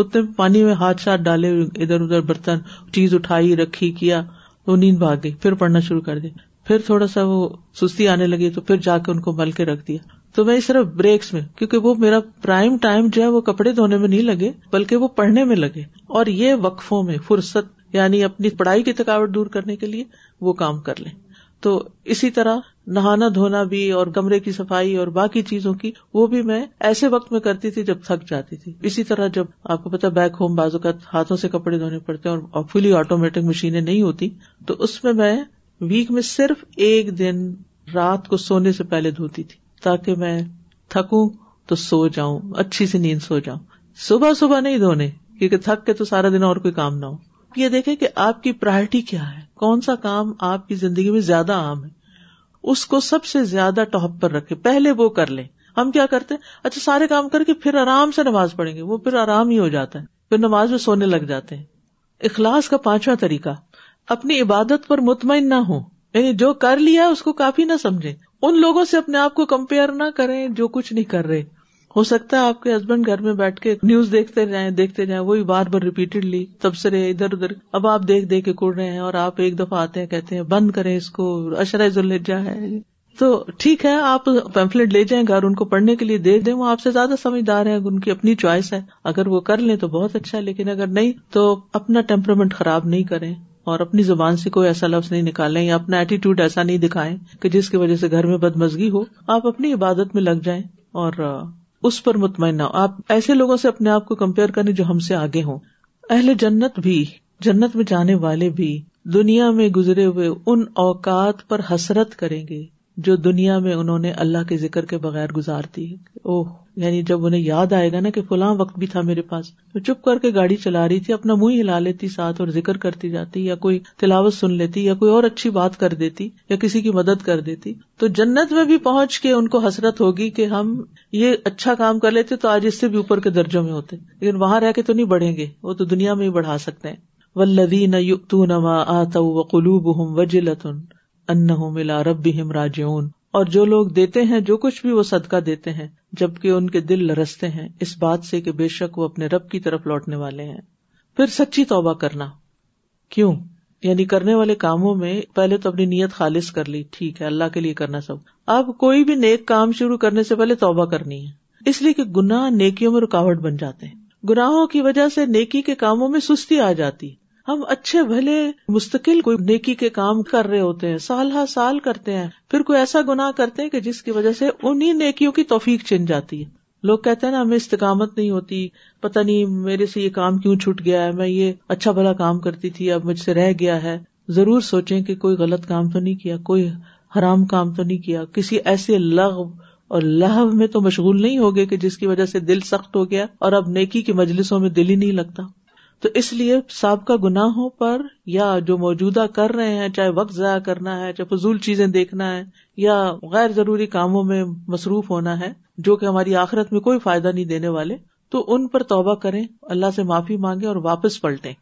اتنے پانی میں ہاتھ ساتھ ڈالے، ادھر ادھر برتن چیز اٹھائی رکھی کیا، وہ نیند بھاگ گئی، پھر پڑھنا شروع کر دی، پھر تھوڑا سا وہ سستی آنے لگی تو پھر جا کے ان کو مل کے رکھ دیا. تو میں اس طرح بریکس میں، کیونکہ وہ میرا پرائم ٹائم جو ہے وہ کپڑے دھونے میں نہیں لگے بلکہ وہ پڑھنے میں لگے، اور یہ وقفوں میں فرصت یعنی اپنی پڑھائی کی تھکاوٹ دور کرنے کے لیے وہ کام کر لیں. تو اسی طرح نہانا دھونا بھی اور کمرے کی صفائی اور باقی چیزوں کی، وہ بھی میں ایسے وقت میں کرتی تھی جب تھک جاتی تھی. اسی طرح جب آپ کو پتا بیک ہوم بعض اوقات ہاتھوں سے کپڑے دھونے پڑتے ہیں اور فلی آٹومیٹک مشینیں نہیں ہوتی، تو اس میں میں ویک میں صرف ایک دن رات کو سونے سے پہلے دھوتی تھی تاکہ میں تھکوں تو سو جاؤں، اچھی سی نیند سو جاؤں. صبح صبح نہیں دھونے کیونکہ تھک کے تو سارا دن اور کوئی کام نہ ہو. یہ دیکھیں کہ آپ کی پرائرٹی کیا ہے، کون سا کام آپ کی زندگی میں زیادہ عام ہے، اس کو سب سے زیادہ ٹاپ پر رکھے، پہلے وہ کر لیں. ہم کیا کرتے ہیں، اچھا سارے کام کر کے پھر آرام سے نماز پڑھیں گے، وہ پھر آرام ہی ہو جاتا ہے، پھر نماز میں سونے لگ جاتے ہیں. اخلاص کا پانچواں طریقہ، اپنی عبادت پر مطمئن نہ ہوں، یعنی جو کر لیا اس کو کافی نہ سمجھیں، ان لوگوں سے اپنے آپ کو کمپیئر نہ کریں جو کچھ نہیں کر رہے. ہو سکتا ہے آپ کے ہسبینڈ گھر میں بیٹھ کے نیوز دیکھتے جائیں دیکھتے جائیں وہی بار بار ریپیٹڈلی، تبصرے ادھر ادھر، اب آپ دیکھ دیکھ کے کڑ رہے ہیں، اور آپ ایک دفعہ آتے ہیں کہتے ہیں بند کریں اس کو، عشرہ ذو الحجہ ہے. تو ٹھیک ہے آپ پیمفلٹ لے جائیں گھر، ان کو پڑھنے کے لیے دے دیں، وہ آپ سے زیادہ سمجھدار ہیں، ان کی اپنی چوائس ہے، اگر وہ کر لیں تو بہت اچھا ہے، لیکن اگر نہیں تو اپنا ٹیمپرمنٹ خراب نہیں کریں اور اپنی زبان سے کوئی ایسا لفظ نہیں نکالیں یا اپنا ایٹیٹیوڈ ایسا نہیں دکھائیں کہ جس کی وجہ سے گھر میں بدمزگی ہو. آپ اپنی عبادت میں لگ جائیں اور اس پر مطمئن نہ ہو. آپ ایسے لوگوں سے اپنے آپ کو کمپیئر کریں جو ہم سے آگے ہوں. اہل جنت بھی، جنت میں جانے والے بھی دنیا میں گزرے ہوئے ان اوقات پر حسرت کریں گے جو دنیا میں انہوں نے اللہ کے ذکر کے بغیر گزار دی. اوہ، یعنی جب انہیں یاد آئے گا نا کہ فلاں وقت بھی تھا میرے پاس، تو چپ کر کے گاڑی چلا رہی تھی، اپنا منہ ہلا لیتی ساتھ اور ذکر کرتی جاتی، یا کوئی تلاوت سن لیتی، یا کوئی اور اچھی بات کر دیتی، یا کسی کی مدد کر دیتی. تو جنت میں بھی پہنچ کے ان کو حسرت ہوگی کہ ہم یہ اچھا کام کر لیتے تو آج اس سے بھی اوپر کے درجوں میں ہوتے، لیکن وہاں رہ کے تو نہیں بڑھیں گے، وہ تو دنیا میں ہی بڑھا سکتے ہیں. والذین یؤتون ما آتوا وقلوبہم وجلۃ انہم الی ربہم راجعون، اور جو لوگ دیتے ہیں جو کچھ بھی وہ صدقہ دیتے ہیں جبکہ ان کے دل لرزتے ہیں اس بات سے کہ بے شک وہ اپنے رب کی طرف لوٹنے والے ہیں. پھر سچی توبہ کرنا، کیوں یعنی کرنے والے کاموں میں پہلے تو اپنی نیت خالص کر لی، ٹھیک ہے اللہ کے لیے کرنا سب. اب کوئی بھی نیک کام شروع کرنے سے پہلے توبہ کرنی ہے، اس لیے کہ گناہ نیکیوں میں رکاوٹ بن جاتے ہیں. گناہوں کی وجہ سے نیکی کے کاموں میں سستی آ جاتی ہے. ہم اچھے بھلے مستقل کوئی نیکی کے کام کر رہے ہوتے ہیں، سال ہر سال کرتے ہیں، پھر کوئی ایسا گناہ کرتے ہیں کہ جس کی وجہ سے انہی نیکیوں کی توفیق چھن جاتی ہے. لوگ کہتے ہیں نا ہمیں استقامت نہیں ہوتی، پتہ نہیں میرے سے یہ کام کیوں چھوٹ گیا ہے، میں یہ اچھا بھلا کام کرتی تھی اب مجھ سے رہ گیا ہے. ضرور سوچیں کہ کوئی غلط کام تو نہیں کیا، کوئی حرام کام تو نہیں کیا، کسی ایسے لغو اور لہو میں تو مشغول نہیں ہوگے کہ جس کی وجہ سے دل سخت ہو گیا اور اب نیکی کی مجلسوں میں دل ہی نہیں لگتا. تو اس لیے سابقہ گناہوں پر یا جو موجودہ کر رہے ہیں، چاہے وقت ضائع کرنا ہے، چاہے فضول چیزیں دیکھنا ہے یا غیر ضروری کاموں میں مصروف ہونا ہے جو کہ ہماری آخرت میں کوئی فائدہ نہیں دینے والے، تو ان پر توبہ کریں، اللہ سے معافی مانگیں اور واپس پلٹیں.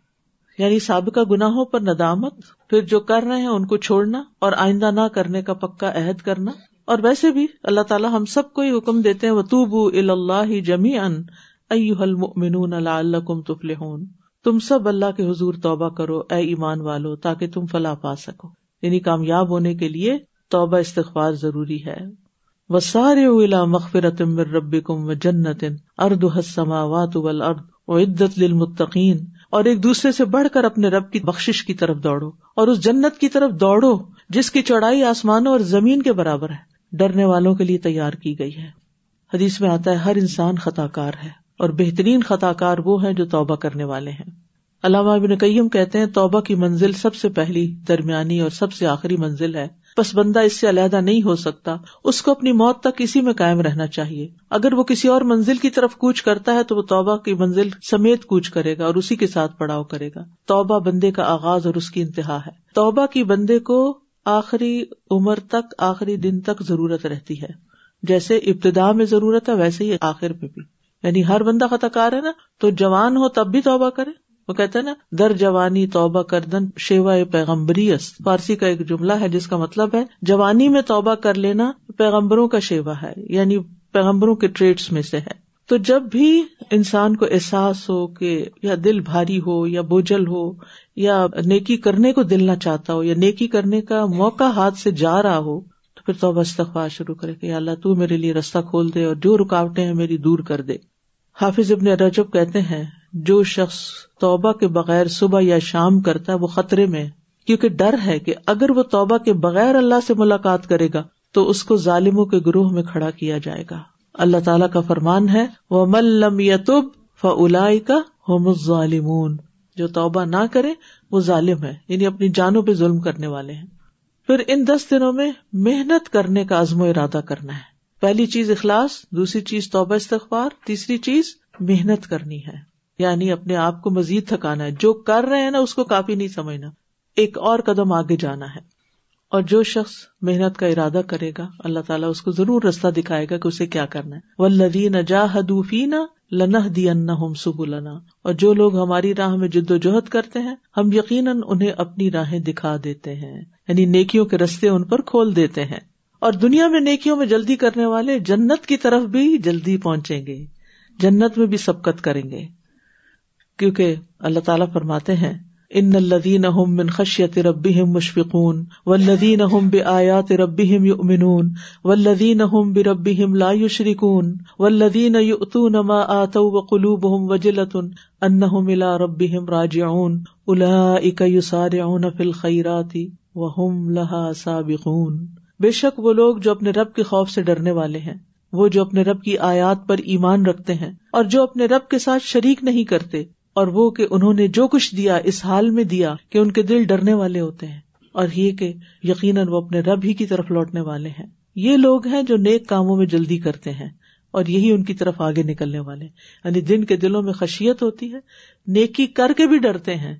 یعنی سابقہ گناہوں پر ندامت، پھر جو کر رہے ہیں ان کو چھوڑنا اور آئندہ نہ کرنے کا پکا عہد کرنا. اور ویسے بھی اللہ تعالیٰ ہم سب کو ہی حکم دیتے ہیں وَتُوبُوا إِلَى اللَّهِ جَمِيعًا أَيُّهَا الْمُؤْمِنُونَ لَعَلَّكُمْ تُفْلِحُونَ، تم سب اللہ کے حضور توبہ کرو اے ایمان والو تاکہ تم فلاح پا سکو. یعنی کامیاب ہونے کے لیے توبہ استغفار ضروری ہے. وَسَارِعُوا إِلَىٰ مَغْفِرَةٍ مِّن رَبِّكُمْ وَجَنَّةٍ عَرْضُهَا السَّمَاوَاتُ وَالْأَرْضُ أُعِدَّتْ لِلْمُتَّقِينَ، اور ایک دوسرے سے بڑھ کر اپنے رب کی بخشش کی طرف دوڑو اور اس جنت کی طرف دوڑو جس کی چوڑائی آسمانوں اور زمین کے برابر ہے، ڈرنے والوں کے لیے تیار کی گئی ہے. حدیث میں آتا ہے ہر انسان خطا کار ہے اور بہترین خطا کار وہ ہیں جو توبہ کرنے والے ہیں. علامہ ابن قیم کہتے ہیں توبہ کی منزل سب سے پہلی، درمیانی اور سب سے آخری منزل ہے، بس بندہ اس سے علیحدہ نہیں ہو سکتا، اس کو اپنی موت تک اسی میں قائم رہنا چاہیے. اگر وہ کسی اور منزل کی طرف کوچ کرتا ہے تو وہ توبہ کی منزل سمیت کوچ کرے گا اور اسی کے ساتھ پڑاؤ کرے گا. توبہ بندے کا آغاز اور اس کی انتہا ہے. توبہ کی بندے کو آخری عمر تک، آخری دن تک ضرورت رہتی ہے، جیسے ابتدا میں ضرورت ہے ویسے ہی آخر میں بھی. یعنی ہر بندہ خطا کار ہے نا، تو جوان ہو تب بھی توبہ کرے. وہ کہتے ہیں نا در جوانی توبہ کردن شیوہ پیغمبری است، فارسی کا ایک جملہ ہے جس کا مطلب ہے جوانی میں توبہ کر لینا پیغمبروں کا شیوہ ہے، یعنی پیغمبروں کے ٹریٹس میں سے ہے. تو جب بھی انسان کو احساس ہو کہ یا دل بھاری ہو یا بوجھل ہو یا نیکی کرنے کو دل نہ چاہتا ہو یا نیکی کرنے کا موقع ہاتھ سے جا رہا ہو تو پھر توبہ استغفار شروع کرے کہ یا اللہ تو میرے لیے رستہ کھول دے اور جو رکاوٹیں ہیں میری دور کر دے. حافظ ابن رجب کہتے ہیں جو شخص توبہ کے بغیر صبح یا شام کرتا ہے وہ خطرے میں، کیونکہ ڈر ہے کہ اگر وہ توبہ کے بغیر اللہ سے ملاقات کرے گا تو اس کو ظالموں کے گروہ میں کھڑا کیا جائے گا. اللہ تعالیٰ کا فرمان ہے وَمَن لَمْ يَتُبْ فَأُولَٰئِكَ هُمُ الظَّالِمُونَ، جو توبہ نہ کرے وہ ظالم ہے، یعنی اپنی جانوں پہ ظلم کرنے والے ہیں. پھر ان دس دنوں میں محنت کرنے کا عزم و ارادہ کرنا ہے. پہلی چیز اخلاص، دوسری چیز توبہ استغفار، تیسری چیز محنت کرنی ہے، یعنی اپنے آپ کو مزید تھکانا ہے. جو کر رہے ہیں نا اس کو کافی نہیں سمجھنا، ایک اور قدم آگے جانا ہے. اور جو شخص محنت کا ارادہ کرے گا اللہ تعالیٰ اس کو ضرور رستہ دکھائے گا کہ اسے کیا کرنا ہے. والذین جاہدوا فینا لنہدینہم سبلنا، اور جو لوگ ہماری راہ میں جد و جہد کرتے ہیں ہم یقیناً انہیں اپنی راہیں دکھا دیتے ہیں، یعنی نیکیوں کے رستے ان پر کھول دیتے ہیں. اور دنیا میں نیکیوں میں جلدی کرنے والے جنت کی طرف بھی جلدی پہنچیں گے، جنت میں بھی سبقت کریں گے، کیونکہ اللہ تعالیٰ فرماتے ہیں ان الذین هم من خشیت ربهم مشفقون والذین هم بآیات ربهم یؤمنون والذین هم بربهم لا یشرکون والذین یؤتون ما آتوا وقلوبهم وجلۃ انهم الی ربهم راجعون اولئک یسارعون فی الخیرات وهم لها سابقون. بے شک وہ لوگ جو اپنے رب کے خوف سے ڈرنے والے ہیں، وہ جو اپنے رب کی آیات پر ایمان رکھتے ہیں اور جو اپنے رب کے ساتھ شریک نہیں کرتے، اور وہ کہ انہوں نے جو کچھ دیا اس حال میں دیا کہ ان کے دل ڈرنے والے ہوتے ہیں، اور یہ کہ یقیناً وہ اپنے رب ہی کی طرف لوٹنے والے ہیں. یہ لوگ ہیں جو نیک کاموں میں جلدی کرتے ہیں اور یہی ان کی طرف آگے نکلنے والے ہیں. یعنی جن کے دلوں میں خشیت ہوتی ہے، نیکی کر کے بھی ڈرتے ہیں،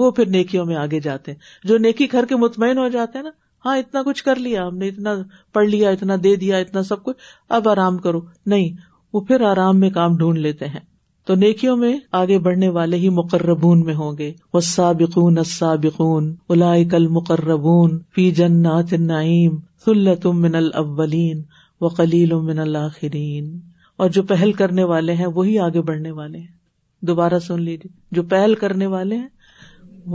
وہ پھر نیکیوں میں آگے جاتے ہیں. جو نیکی کر کے مطمئن ہو جاتے ہیں نا، ہاں اتنا کچھ کر لیا ہم نے، اتنا پڑھ لیا، اتنا دے دیا، اتنا سب کچھ، اب آرام کرو، نہیں، وہ پھر آرام میں کام ڈھونڈ لیتے ہیں. تو نیکیوں میں آگے بڑھنے والے ہی مقربون میں ہوں گے. والسابقون السابقون اولئک المقربون فی جنات النعیم ثلۃ من الاولین وقلیل من الاخرین. اور جو پہل کرنے والے ہیں وہی آگے بڑھنے والے ہیں. دوبارہ سن لیجیے، جو پہل کرنے والے ہیں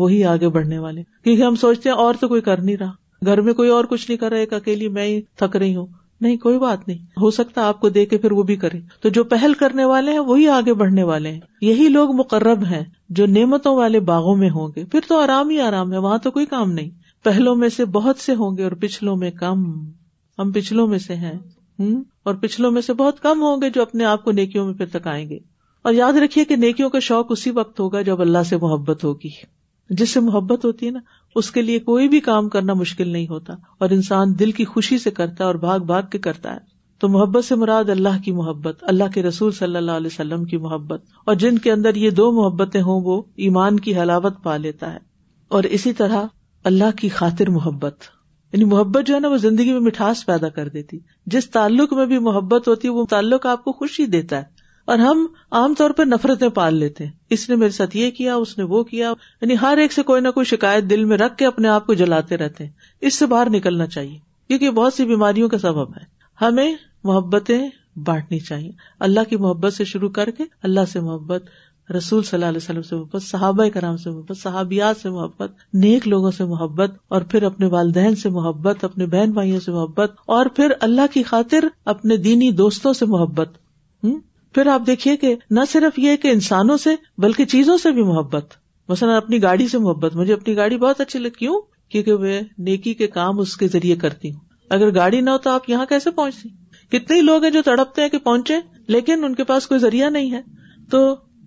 وہی آگے بڑھنے والے ہیں. کیونکہ ہم سوچتے ہیں اور تو کوئی کر نہیں رہا، گھر میں کوئی اور کچھ نہیں کر رہا، ایک اکیلی میں ہی تھک رہی ہوں. نہیں، کوئی بات نہیں، ہو سکتا آپ کو دے کے پھر وہ بھی کرے. تو جو پہل کرنے والے ہیں وہی آگے بڑھنے والے ہیں. یہی لوگ مقرب ہیں جو نعمتوں والے باغوں میں ہوں گے. پھر تو آرام ہی آرام ہے، وہاں تو کوئی کام نہیں. پہلوں میں سے بہت سے ہوں گے اور پچھلوں میں کم. ہم پچھلوں میں سے ہیں ہم اور پچھلوں میں سے بہت کم ہوں گے جو اپنے آپ کو نیکیوں میں پھر تکائیں گے. اور یاد رکھیے کہ نیکیوں کا شوق اسی وقت ہوگا جب اللہ سے محبت ہوگی. جس سے محبت ہوتی ہے نا، اس کے لیے کوئی بھی کام کرنا مشکل نہیں ہوتا، اور انسان دل کی خوشی سے کرتا ہے اور بھاگ بھاگ کے کرتا ہے. تو محبت سے مراد اللہ کی محبت، اللہ کے رسول صلی اللہ علیہ وسلم کی محبت. اور جن کے اندر یہ دو محبتیں ہوں وہ ایمان کی حلاوت پا لیتا ہے. اور اسی طرح اللہ کی خاطر محبت، یعنی محبت جو ہے نا وہ زندگی میں مٹھاس پیدا کر دیتی. جس تعلق میں بھی محبت ہوتی ہے وہ تعلق آپ کو خوشی دیتا ہے، اور ہم عام طور پر نفرتیں پال لیتے ہیں. اس نے میرے ساتھ یہ کیا، اس نے وہ کیا، یعنی ہر ایک سے کوئی نہ کوئی شکایت دل میں رکھ کے اپنے آپ کو جلاتے رہتے ہیں. اس سے باہر نکلنا چاہیے، کیونکہ بہت سی بیماریوں کا سبب ہے. ہمیں محبتیں بانٹنی چاہیے، اللہ کی محبت سے شروع کر کے اللہ سے محبت، رسول صلی اللہ علیہ وسلم سے محبت، صحابہ کرام سے محبت، صحابیات سے محبت، نیک لوگوں سے محبت، اور پھر اپنے والدین سے محبت، اپنے بہن بھائیوں سے محبت، اور پھر اللہ کی خاطر اپنے دینی دوستوں سے محبت. پھر آپ دیکھیے کہ نہ صرف یہ کہ انسانوں سے بلکہ چیزوں سے بھی محبت. مثلا اپنی گاڑی سے محبت، مجھے اپنی گاڑی بہت اچھی لگتی، کیوں؟ کیونکہ میں نیکی کے کام اس کے ذریعے کرتی ہوں. اگر گاڑی نہ ہو تو آپ یہاں کیسے پہنچتی؟ کتنے لوگ ہیں جو تڑپتے ہیں کہ پہنچے لیکن ان کے پاس کوئی ذریعہ نہیں ہے. تو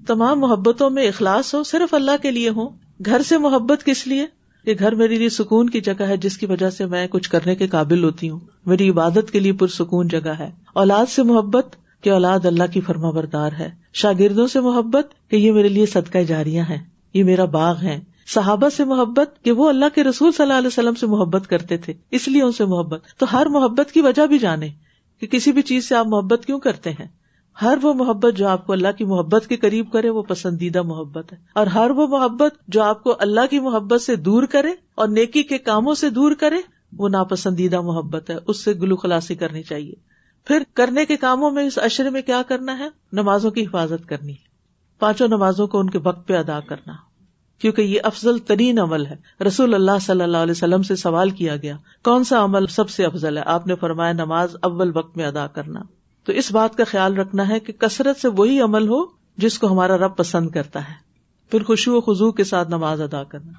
تمام محبتوں میں اخلاص ہو, صرف اللہ کے لیے ہو. گھر سے محبت کس لیے؟ کہ گھر میرے لیے سکون کی جگہ ہے جس کی وجہ سے میں کچھ کرنے کے قابل ہوتی ہوں, میری عبادت کے لیے پرسکون جگہ ہے. اولاد سے محبت کہ اولاد اللہ کی فرما بردار ہے. شاگردوں سے محبت کہ یہ میرے لیے صدقہ جاریہ ہیں, یہ میرا باغ ہیں. صحابہ سے محبت کہ وہ اللہ کے رسول صلی اللہ علیہ وسلم سے محبت کرتے تھے, اس لیے ان سے محبت. تو ہر محبت کی وجہ بھی جانے کہ کسی بھی چیز سے آپ محبت کیوں کرتے ہیں. ہر وہ محبت جو آپ کو اللہ کی محبت کے قریب کرے وہ پسندیدہ محبت ہے, اور ہر وہ محبت جو آپ کو اللہ کی محبت سے دور کرے اور نیکی کے کاموں سے دور کرے وہ ناپسندیدہ محبت ہے, اس سے گلو خلاصی کرنی چاہیے. پھر کرنے کے کاموں میں اس عشرے میں کیا کرنا ہے؟ نمازوں کی حفاظت کرنی ہے, پانچوں نمازوں کو ان کے وقت پہ ادا کرنا, کیونکہ یہ افضل ترین عمل ہے. رسول اللہ صلی اللہ علیہ وسلم سے سوال کیا گیا کون سا عمل سب سے افضل ہے, آپ نے فرمایا نماز اول وقت میں ادا کرنا. تو اس بات کا خیال رکھنا ہے کہ کثرت سے وہی عمل ہو جس کو ہمارا رب پسند کرتا ہے. پھر خشوع و خضوع کے ساتھ نماز ادا کرنا,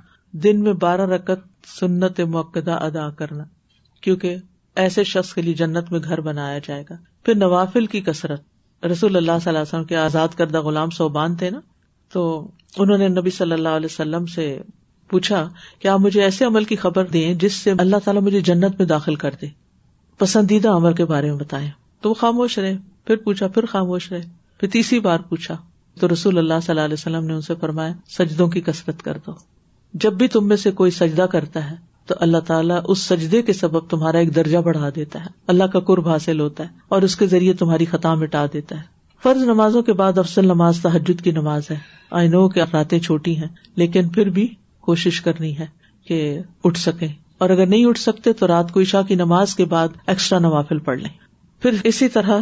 دن میں بارہ رکعت سنت مؤکدہ ادا کرنا, کیونکہ ایسے شخص کے لیے جنت میں گھر بنایا جائے گا. پھر نوافل کی کثرت, رسول اللہ صلی اللہ علیہ وسلم کے آزاد کردہ غلام ثوبان تھے نا, تو انہوں نے نبی صلی اللہ علیہ وسلم سے پوچھا کہ آپ مجھے ایسے عمل کی خبر دیں جس سے اللہ تعالیٰ مجھے جنت میں داخل کر دے, پسندیدہ عمل کے بارے میں بتائیں. تو وہ خاموش رہے, پھر پوچھا, پھر خاموش رہے, پھر تیسری بار پوچھا تو رسول اللہ صلی اللہ علیہ وسلم نے ان سے فرمایا سجدوں کی کثرت کر دو, جب بھی تم میں سے کوئی سجدہ کرتا ہے تو اللہ تعالیٰ اس سجدے کے سبب تمہارا ایک درجہ بڑھا دیتا ہے, اللہ کا قرب حاصل ہوتا ہے اور اس کے ذریعے تمہاری خطا مٹا دیتا ہے. فرض نمازوں کے بعد افضل نماز تہجد کی نماز ہے. آئی نو کہ راتیں چھوٹی ہیں لیکن پھر بھی کوشش کرنی ہے کہ اٹھ سکیں, اور اگر نہیں اٹھ سکتے تو رات کو عشاء کی نماز کے بعد ایکسٹرا نوافل پڑھ لیں. پھر اسی طرح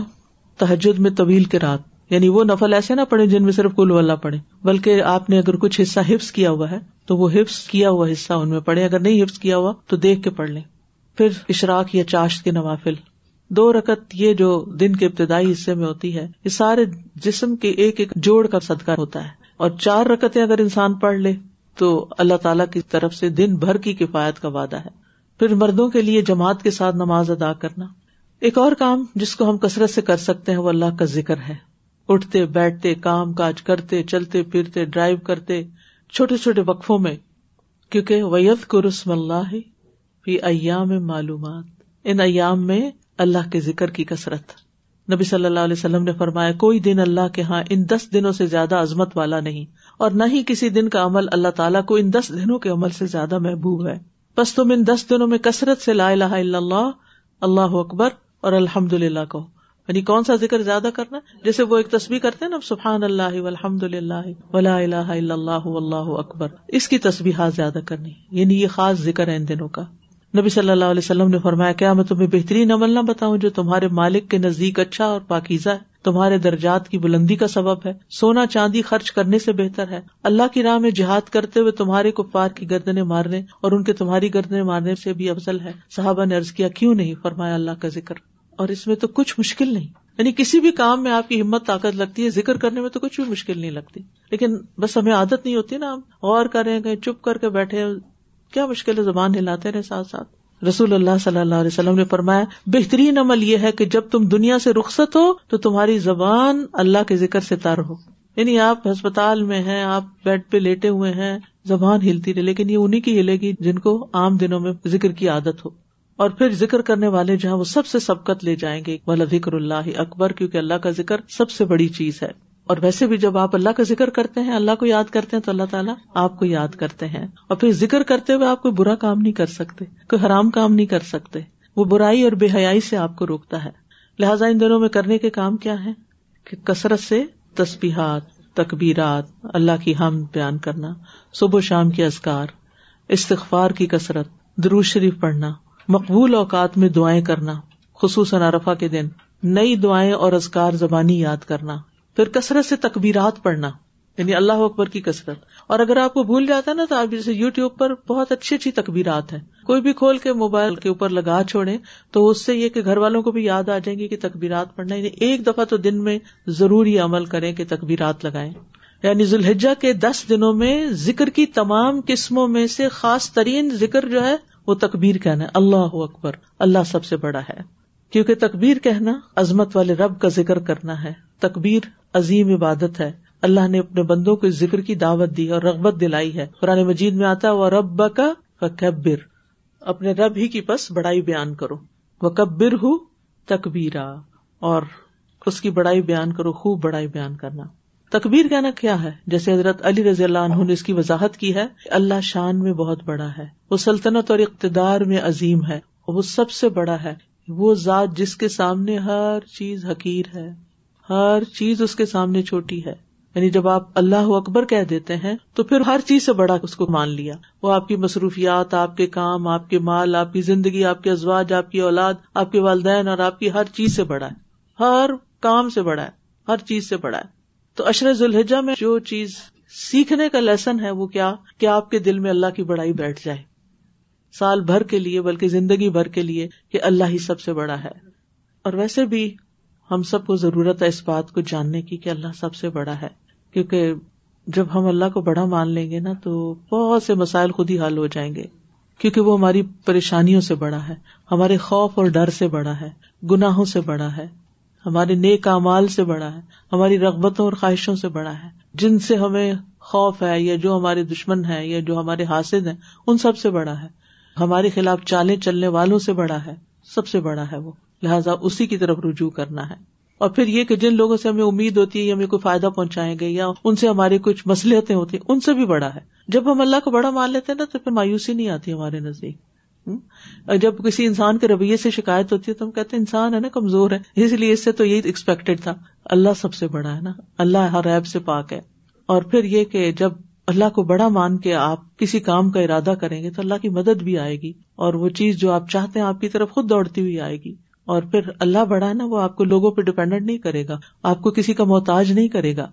تہجد میں طویل قرات, یعنی وہ نفل ایسے نہ پڑھیں جن میں صرف قل واللہ پڑھیں, بلکہ آپ نے اگر کچھ حصہ حفظ کیا ہوا ہے تو وہ حفظ کیا ہوا حصہ ان میں پڑھیں, اگر نہیں حفظ کیا ہوا تو دیکھ کے پڑھ لیں. پھر اشراق یا چاشت کے نوافل, دو رکعت یہ جو دن کے ابتدائی حصے میں ہوتی ہے یہ سارے جسم کے ایک ایک جوڑ کا صدقہ ہوتا ہے, اور چار رکعتیں اگر انسان پڑھ لے تو اللہ تعالیٰ کی طرف سے دن بھر کی کفایت کا وعدہ ہے. پھر مردوں کے لیے جماعت کے ساتھ نماز ادا کرنا. ایک اور کام جس کو ہم کثرت سے کر سکتے ہیں وہ اللہ کا ذکر ہے. اٹھتے بیٹھتے, کام کاج کرتے, چلتے پھرتے, ڈرائیو کرتے, چھوٹے چھوٹے وقفوں میں, کیونکہ وَيَذْكُرُ اسْمَ اللَّهِ فِي أَيَّامٍ مَّعْلُومَاتٍ, ان ایام میں اللہ کے ذکر کی کثرت. نبی صلی اللہ علیہ وسلم نے فرمایا کوئی دن اللہ کے ہاں ان دس دنوں سے زیادہ عظمت والا نہیں, اور نہ ہی کسی دن کا عمل اللہ تعالیٰ کو ان دس دنوں کے عمل سے زیادہ محبوب ہے. پس تم ان دس دنوں میں کثرت سے لا الہ الا اللہ, اللہ اکبر اور الحمدللہ کہو. یعنی کون سا ذکر زیادہ کرنا, جیسے وہ ایک تسبیح کرتے ہیں نا, سبحان اللہ والحمدللہ ولا الہ الا اللہ واللہ اکبر, اس کی تسبیحات زیادہ کرنی, یعنی یہ خاص ذکر ہے ان دنوں کا. نبی صلی اللہ علیہ وسلم نے فرمایا کیا میں تمہیں بہترین عمل نہ بتاؤں جو تمہارے مالک کے نزدیک اچھا اور پاکیزہ ہے, تمہارے درجات کی بلندی کا سبب ہے, سونا چاندی خرچ کرنے سے بہتر ہے, اللہ کی راہ میں جہاد کرتے ہوئے تمہارے کفار کی گردنیں مارنے اور ان کے تمہاری گردنیں مارنے سے بھی افضل ہے. صحابہ نے عرض کیا کیوں نہیں, فرمایا اللہ کا ذکر, اور اس میں تو کچھ مشکل نہیں. یعنی کسی بھی کام میں آپ کی ہمت طاقت لگتی ہے, ذکر کرنے میں تو کچھ بھی مشکل نہیں لگتی, لیکن بس ہمیں عادت نہیں ہوتی نا, ہم غور کریں گے, چپ کر کے بیٹھے, کیا مشکل ہے, زبان ہلاتے رہے ساتھ ساتھ. رسول اللہ صلی اللہ علیہ وسلم نے فرمایا بہترین عمل یہ ہے کہ جب تم دنیا سے رخصت ہو تو تمہاری زبان اللہ کے ذکر سے تار ہو. یعنی آپ ہسپتال میں ہیں, آپ بیڈ پہ لیٹے ہوئے ہیں, زبان ہلتی رہے, لیکن یہ انہی کی ہلے گی جن کو عام دنوں میں ذکر کی عادت ہو. اور پھر ذکر کرنے والے جہاں وہ سب سے سبقت لے جائیں گے, وَلَذِكْرُ اللَّهِ اکبر, کیونکہ اللہ کا ذکر سب سے بڑی چیز ہے. اور ویسے بھی جب آپ اللہ کا ذکر کرتے ہیں, اللہ کو یاد کرتے ہیں, تو اللہ تعالیٰ آپ کو یاد کرتے ہیں. اور پھر ذکر کرتے ہوئے آپ کوئی برا کام نہیں کر سکتے, کوئی حرام کام نہیں کر سکتے, وہ برائی اور بے حیائی سے آپ کو روکتا ہے. لہٰذا ان دنوں میں کرنے کے کام کیا ہے کہ کثرت سے تسبیحات, تکبیرات, اللہ کی حمد بیان کرنا, صبح و شام کے اذکار, استغفار کی کثرت, درود شریف پڑھنا, مقبول اوقات میں دعائیں کرنا, خصوصاً عرفہ کے دن نئی دعائیں اور اذکار زبانی یاد کرنا. پھر کثرت سے تکبیرات پڑھنا, یعنی اللہ اکبر کی کثرت. اور اگر آپ کو بھول جاتا ہے نا تو آپ جیسے یوٹیوب پر بہت اچھی اچھی تکبیرات ہیں, کوئی بھی کھول کے موبائل کے اوپر لگا چھوڑیں تو اس سے یہ کہ گھر والوں کو بھی یاد آ جائیں گی کہ تکبیرات پڑھنا, یعنی ایک دفعہ تو دن میں ضروری عمل کریں کہ تکبیرات لگائیں. یعنی ذو الحجہ کے دس دنوں میں ذکر کی تمام قسموں میں سے خاص ترین ذکر جو ہے وہ تکبیر کہنا ہے, اللہ اکبر, اللہ سب سے بڑا ہے. کیونکہ تکبیر کہنا عظمت والے رب کا ذکر کرنا ہے. تکبیر عظیم عبادت ہے. اللہ نے اپنے بندوں کو اس ذکر کی دعوت دی اور رغبت دلائی ہے. قرآن مجید میں آتا ہے وَرَبَّكَ فَكَبِّرْ، اپنے رب ہی کی پس بڑائی بیان کرو. وَكَبِّرْهُ تَكْبِيرًا، اور اس کی بڑائی بیان کرو، خوب بڑائی بیان کرنا. تکبیر کہنا کیا ہے؟ جیسے حضرت علی رضی اللہ عنہ نے اس کی وضاحت کی ہے، اللہ شان میں بہت بڑا ہے، وہ سلطنت اور اقتدار میں عظیم ہے، وہ سب سے بڑا ہے، وہ ذات جس کے سامنے ہر چیز حقیر ہے، ہر چیز اس کے سامنے چھوٹی ہے. یعنی جب آپ اللہ اکبر کہہ دیتے ہیں تو پھر ہر چیز سے بڑا اس کو مان لیا. وہ آپ کی مصروفیات، آپ کے کام، آپ کے مال، آپ کی زندگی، آپ کے ازواج، آپ کی اولاد، آپ کے والدین، اور آپ کی ہر چیز سے بڑا ہے، ہر کام سے بڑا ہے، ہر چیز سے بڑا ہے. تو عشرہ ذوالحجہ میں جو چیز سیکھنے کا لیسن ہے وہ کیا؟ کہ آپ کے دل میں اللہ کی بڑائی بیٹھ جائے، سال بھر کے لیے بلکہ زندگی بھر کے لیے، کہ اللہ ہی سب سے بڑا ہے. اور ویسے بھی ہم سب کو ضرورت ہے اس بات کو جاننے کی کہ اللہ سب سے بڑا ہے، کیونکہ جب ہم اللہ کو بڑا مان لیں گے نا تو بہت سے مسائل خود ہی حل ہو جائیں گے، کیونکہ وہ ہماری پریشانیوں سے بڑا ہے، ہمارے خوف اور ڈر سے بڑا ہے، گناہوں سے بڑا ہے، ہمارے نیک اعمال سے بڑا ہے، ہماری رغبتوں اور خواہشوں سے بڑا ہے، جن سے ہمیں خوف ہے یا جو ہمارے دشمن ہیں یا جو ہمارے حاسد ہیں ان سب سے بڑا ہے، ہمارے خلاف چالیں چلنے والوں سے بڑا ہے، سب سے بڑا ہے وہ. لہٰذا اسی کی طرف رجوع کرنا ہے. اور پھر یہ کہ جن لوگوں سے ہمیں امید ہوتی ہے یا ہمیں کوئی فائدہ پہنچائیں گے یا ان سے ہمارے کچھ مصلحتیں ہوتی ہیں، ان سے بھی بڑا ہے. جب ہم اللہ کو بڑا مان لیتے ہیں نا تو پھر مایوسی نہیں آتی ہمارے نزدیک. جب کسی انسان کے رویے سے شکایت ہوتی ہے تو ہم کہتے ہیں انسان ہے نا کمزور ہے، اس لیے اس سے تو یہ ایکسپیکٹڈ تھا. اللہ سب سے بڑا ہے نا، اللہ ہر عیب سے پاک ہے. اور پھر یہ کہ جب اللہ کو بڑا مان کے آپ کسی کام کا ارادہ کریں گے تو اللہ کی مدد بھی آئے گی، اور وہ چیز جو آپ چاہتے ہیں آپ کی طرف خود دوڑتی ہوئی آئے گی. اور پھر اللہ بڑا ہے نا، وہ آپ کو لوگوں پہ ڈیپینڈنٹ نہیں کرے گا، آپ کو کسی کا محتاج نہیں کرے گا.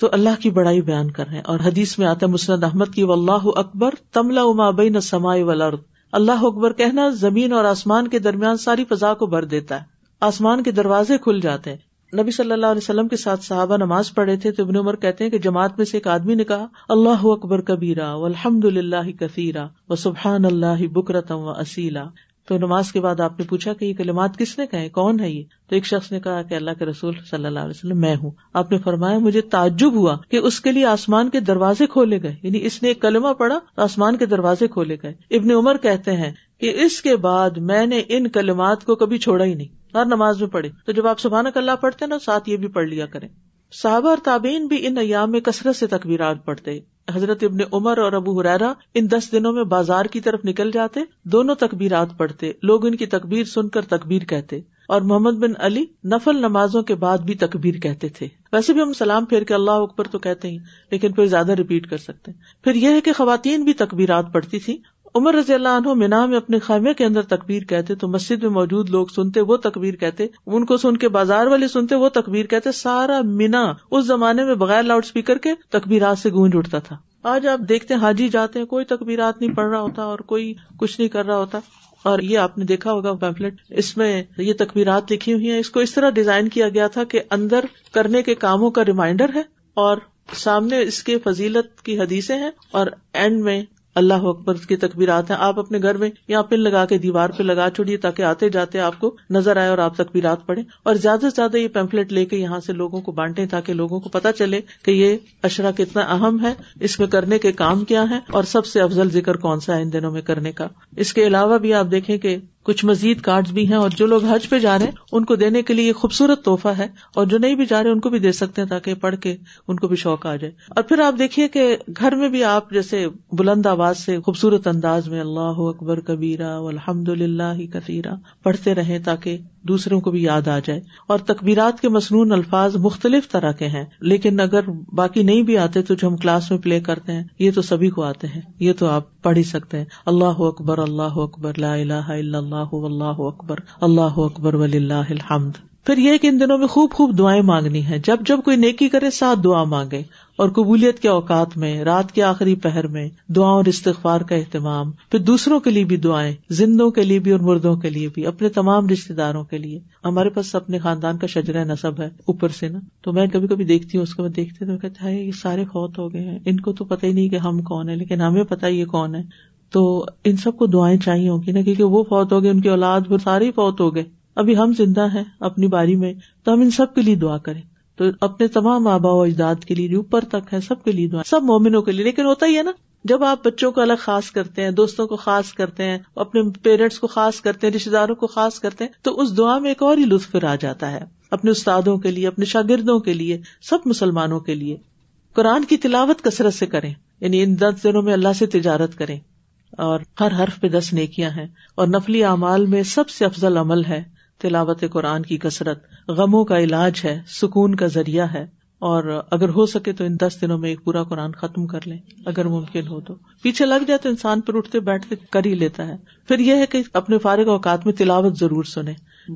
تو اللہ کی بڑائی بیان کر رہے ہیں. اور حدیث میں آتا ہے مسند احمد کی، واللہ اکبر تملا ما بین السماء والارض، اللہ اکبر کہنا زمین اور آسمان کے درمیان ساری فضا کو بھر دیتا ہے، آسمان کے دروازے کھل جاتے ہیں. نبی صلی اللہ علیہ وسلم کے ساتھ صحابہ نماز پڑھے تھے تو ابن عمر کہتے ہیں کہ جماعت میں سے ایک آدمی نے کہا اللہ اکبر کبیرا والحمدللہ کثیرا وسبحان اللہ بکرۃ واسیلا. تو نماز کے بعد آپ نے پوچھا کہ یہ کلمات کس نے کہے، کون ہے یہ؟ تو ایک شخص نے کہا کہ اللہ کے رسول صلی اللہ علیہ وسلم میں ہوں. آپ نے فرمایا مجھے تعجب ہوا کہ اس کے لیے آسمان کے دروازے کھولے گئے، یعنی اس نے ایک کلمہ پڑھا آسمان کے دروازے کھولے گئے. ابن عمر کہتے ہیں کہ اس کے بعد میں نے ان کلمات کو کبھی چھوڑا ہی نہیں، ہر نماز میں پڑھے. تو جب آپ سبحانک اللہ پڑھتے ہیں نا ساتھ یہ بھی پڑھ لیا کریں. صحابہ اور تابعین بھی ان ایام میں کثرت سے تکبیرات پڑھتے. حضرت ابن عمر اور ابو ہریرہ ان دس دنوں میں بازار کی طرف نکل جاتے، دونوں تکبیرات پڑھتے، لوگ ان کی تکبیر سن کر تکبیر کہتے. اور محمد بن علی نفل نمازوں کے بعد بھی تکبیر کہتے تھے. ویسے بھی ہم سلام پھیر کے اللہ اکبر تو کہتے ہیں، لیکن پھر زیادہ ریپیٹ کر سکتے ہیں. پھر یہ ہے کہ خواتین بھی تکبیرات پڑھتی تھی. عمر رضی اللہ عنہ مینا میں اپنے خیمے کے اندر تکبیر کہتے تو مسجد میں موجود لوگ سنتے، وہ تکبیر کہتے، ان کو سن کے بازار والے سنتے، وہ تکبیر کہتے. سارا مینا اس زمانے میں بغیر لاؤڈ اسپیکر کے تکبیرات سے گونج اٹھتا تھا. آج آپ دیکھتے ہیں حاجی جاتے ہیں، کوئی تکبیرات نہیں پڑھ رہا ہوتا اور کوئی کچھ نہیں کر رہا ہوتا. اور یہ آپ نے دیکھا ہوگا پیمفلٹ، اس میں یہ تکبیرات لکھی ہوئی ہیں. اس کو اس طرح ڈیزائن کیا گیا تھا کہ اندر کرنے کے کاموں کا ریمائنڈر ہے اور سامنے اس کے فضیلت کی حدیثیں ہیں اور اینڈ میں اللہ اکبر کی تکبیرات ہیں. آپ اپنے گھر میں یہاں پن لگا کے دیوار پہ لگا چھوڑیے تاکہ آتے جاتے آپ کو نظر آئے اور آپ تکبیرات پڑھیں. اور زیادہ سے زیادہ یہ پیمفلٹ لے کے یہاں سے لوگوں کو بانٹیں تاکہ لوگوں کو پتہ چلے کہ یہ عشرہ کتنا اہم ہے، اس میں کرنے کے کام کیا ہیں اور سب سے افضل ذکر کون سا ہے ان دنوں میں کرنے کا. اس کے علاوہ بھی آپ دیکھیں کہ کچھ مزید کارڈز بھی ہیں، اور جو لوگ حج پہ جا رہے ہیں ان کو دینے کے لیے خوبصورت تحفہ ہے، اور جو نہیں بھی جا رہے ان کو بھی دے سکتے ہیں تاکہ پڑھ کے ان کو بھی شوق آ جائے. اور پھر آپ دیکھیے کہ گھر میں بھی آپ جیسے بلند آواز سے خوبصورت انداز میں اللہ اکبر کبیرہ والحمدللہ کثیرہ پڑھتے رہیں تاکہ دوسروں کو بھی یاد آ جائے. اور تکبیرات کے مسنون الفاظ مختلف طرح کے ہیں، لیکن اگر باقی نہیں بھی آتے تو جو ہم کلاس میں پلے کرتے ہیں یہ تو سبھی کو آتے ہیں، یہ تو آپ پڑھ ہی سکتے ہیں. اللہ اکبر اللہ اکبر لا الہ الا اللہ واللہ اکبر اللہ اکبر وللہ الحمد. پھر یہ کہ ان دنوں میں خوب خوب دعائیں مانگنی ہیں. جب جب کوئی نیکی کرے ساتھ دعا مانگے، اور قبولیت کے اوقات میں، رات کے آخری پہر میں دعا اور استغفار کا اہتمام. پھر دوسروں کے لیے بھی دعائیں، زندوں کے لیے بھی اور مردوں کے لیے بھی، اپنے تمام رشتے داروں کے لیے. ہمارے پاس اپنے خاندان کا شجرہ نسب ہے اوپر سے نا، تو میں کبھی کبھی دیکھتی ہوں اس کو، میں دیکھتے تو کہتا ہے یہ سارے فوت ہو گئے ہیں، ان کو تو پتہ ہی نہیں کہ ہم کون ہیں، لیکن ہمیں پتہ یہ کون ہے. تو ان سب کو دعائیں چاہیے ہوگی نا، کیونکہ وہ فوت ہو گئے، ان کی اولاد وہ سارے فوت ہو گئے. ابھی ہم زندہ ہیں اپنی باری میں، تو ہم ان سب کے لیے دعا کریں، تو اپنے تمام آبا و اجداد کے لیے، اوپر تک ہے سب کے لیے دعا، سب مومنوں کے لیے. لیکن ہوتا ہی ہے نا، جب آپ بچوں کو الگ خاص کرتے ہیں، دوستوں کو خاص کرتے ہیں، اپنے پیرنٹس کو خاص کرتے ہیں، رشتے داروں کو خاص کرتے ہیں، تو اس دعا میں ایک اور ہی لطف آ جاتا ہے، اپنے استادوں کے لیے، اپنے شاگردوں کے لیے، سب مسلمانوں کے لیے. قرآن کی تلاوت کثرت سے کریں، یعنی ان دس دنوں میں اللہ سے تجارت کریں، اور ہر حرف پہ دس نیکیاں ہیں. اور نفلی اعمال میں سب سے افضل عمل ہے تلاوت قرآن کی کثرت، غموں کا علاج ہے، سکون کا ذریعہ ہے. اور اگر ہو سکے تو ان دس دنوں میں ایک پورا قرآن ختم کر لیں اگر ممکن ہو تو. پیچھے لگ جائے تو انسان پر اٹھتے بیٹھتے کر ہی لیتا ہے. پھر یہ ہے کہ اپنے فارغ اوقات میں تلاوت ضرور سنیں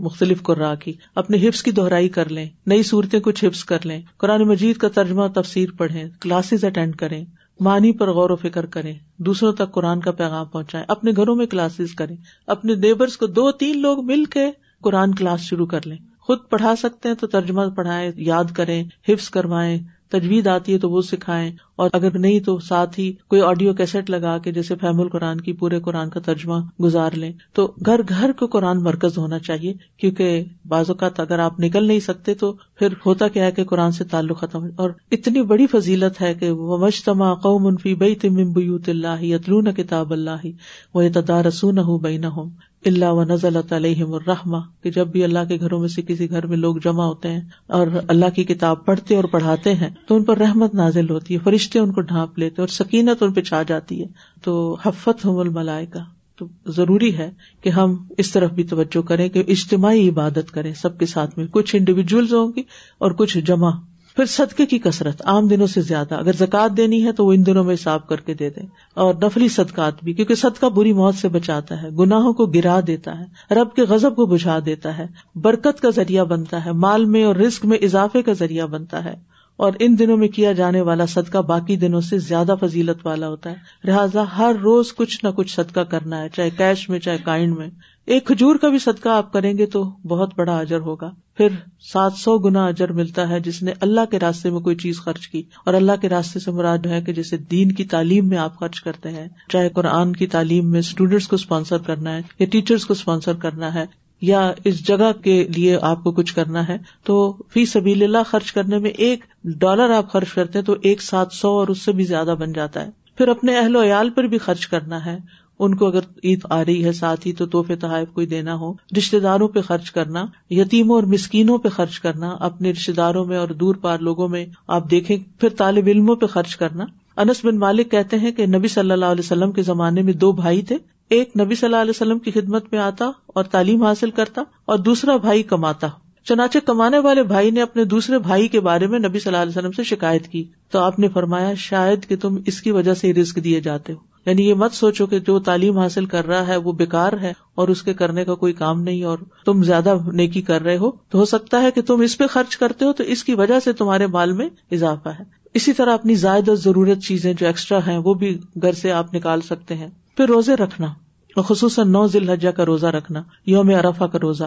مختلف قراء کی، اپنے حفظ کی دہرائی کر لیں، نئی صورتیں کچھ حفظ کر لیں، قرآن مجید کا ترجمہ تفسیر پڑھیں، کلاسز اٹینڈ کریں، معنی پر غور و فکر کریں، دوسروں تک قرآن کا پیغام پہنچائیں، اپنے گھروں میں کلاسز کریں، اپنے نیبرز کو دو تین لوگ مل کے قرآن کلاس شروع کر لیں. خود پڑھا سکتے ہیں تو ترجمہ پڑھائیں، یاد کریں، حفظ کروائیں، تجوید آتی ہے تو وہ سکھائیں، اور اگر نہیں تو ساتھ ہی کوئی آڈیو کیسٹ لگا کے جیسے فہم القرآن کی پورے قرآن کا ترجمہ گزار لیں. تو گھر گھر کو قرآن مرکز ہونا چاہیے، کیونکہ بعض اوقات اگر آپ نکل نہیں سکتے تو پھر ہوتا کیا ہے کہ قرآن سے تعلق ختم. اور اتنی بڑی فضیلت ہے کہ وَمَجْتَمَعَ قَوْمٌ فِي بَيْتٍ مِّن بُيُوتِ اللَّهِ يَتْلُونَ كِتَابَ اللَّهِ وَيَتَدَارَسُونَهُ بَيْنَهُمْ اللہ ونزلت علیہم الرحمہ، کہ جب بھی اللہ کے گھروں میں سے کسی گھر میں لوگ جمع ہوتے ہیں اور اللہ کی کتاب پڑھتے اور پڑھاتے ہیں تو ان پر رحمت نازل ہوتی ہے، فرشتے ان کو ڈھانپ لیتے اور سکینت ان پہ چھا جاتی ہے. تو حفتہم الملائکہ. تو ضروری ہے کہ ہم اس طرف بھی توجہ کریں کہ اجتماعی عبادت کریں سب کے ساتھ میں، کچھ انڈیویجولز ہوں گی اور کچھ جمع. پھر صدقے کی کثرت عام دنوں سے زیادہ، اگر زکوٰۃ دینی ہے تو وہ ان دنوں میں حساب کر کے دے دیں، اور نفلی صدقات بھی، کیونکہ صدقہ بری موت سے بچاتا ہے، گناہوں کو گرا دیتا ہے، رب کے غضب کو بجھا دیتا ہے، برکت کا ذریعہ بنتا ہے، مال میں اور رزق میں اضافے کا ذریعہ بنتا ہے. اور ان دنوں میں کیا جانے والا صدقہ باقی دنوں سے زیادہ فضیلت والا ہوتا ہے، لہٰذا ہر روز کچھ نہ کچھ صدقہ کرنا ہے، چاہے کیش میں چاہے کائنڈ میں. ایک کھجور کا بھی صدقہ آپ کریں گے تو بہت بڑا اجر ہوگا، پھر سات سو گنا اجر ملتا ہے جس نے اللہ کے راستے میں کوئی چیز خرچ کی. اور اللہ کے راستے سے مراد ہے کہ جیسے دین کی تعلیم میں آپ خرچ کرتے ہیں، چاہے قرآن کی تعلیم میں اسٹوڈینٹس کو اسپانسر کرنا ہے یا ٹیچرز کو اسپانسر کرنا ہے یا اس جگہ کے لیے آپ کو کچھ کرنا ہے، تو فی سبیل اللہ خرچ کرنے میں ایک ڈالر آپ خرچ کرتے ہیں تو ایک سات سو اور اس سے بھی زیادہ بن جاتا ہے. پھر اپنے اہل و عیال پر بھی خرچ کرنا ہے، ان کو اگر عید آ رہی ہے ساتھ ہی تو تحفے تحائف کوئی دینا ہو، رشتے داروں پہ خرچ کرنا، یتیموں اور مسکینوں پہ خرچ کرنا، اپنے رشتے داروں میں اور دور پار لوگوں میں آپ دیکھیں. پھر طالب علموں پہ خرچ کرنا. انس بن مالک کہتے ہیں کہ نبی صلی اللہ علیہ وسلم کے زمانے میں دو بھائی تھے، ایک نبی صلی اللہ علیہ وسلم کی خدمت میں آتا اور تعلیم حاصل کرتا، اور دوسرا بھائی کماتا. چنانچہ کمانے والے بھائی نے اپنے دوسرے بھائی کے بارے میں نبی صلی اللہ علیہ وسلم سے شکایت کی، تو آپ نے فرمایا شاید کہ تم اس کی وجہ سے رزق دیے جاتے ہو، یعنی یہ مت سوچو کہ جو تعلیم حاصل کر رہا ہے وہ بیکار ہے اور اس کے کرنے کا کوئی کام نہیں، اور تم زیادہ نیکی کر رہے ہو، تو ہو سکتا ہے کہ تم اس پہ خرچ کرتے ہو تو اس کی وجہ سے تمہارے مال میں اضافہ ہے. اسی طرح اپنی زائد اور ضرورت چیزیں جو ایکسٹرا ہیں وہ بھی گھر سے آپ نکال سکتے ہیں. پھر روزے رکھنا، اور خصوصاً نو ذی الحجہ کا روزہ رکھنا، یوم عرفہ کا روزہ،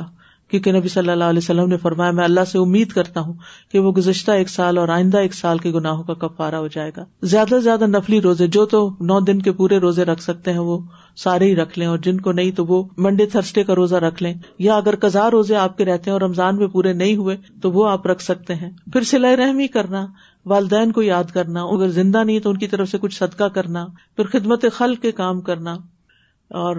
کیونکہ نبی صلی اللہ علیہ وسلم نے فرمایا میں اللہ سے امید کرتا ہوں کہ وہ گزشتہ ایک سال اور آئندہ ایک سال کے گناہوں کا کفارہ ہو جائے گا. زیادہ سے زیادہ نفلی روزے، جو تو نو دن کے پورے روزے رکھ سکتے ہیں وہ سارے ہی رکھ لیں، اور جن کو نہیں تو وہ منڈے تھرسڈے کا روزہ رکھ لیں، یا اگر قضا روزے آپ کے رہتے ہیں اور رمضان میں پورے نہیں ہوئے تو وہ آپ رکھ سکتے ہیں. پھر صلہ رحمی کرنا، والدین کو یاد کرنا، اگر زندہ نہیں تو ان کی طرف سے کچھ صدقہ کرنا، پھر خدمت خلق کے کام کرنا، اور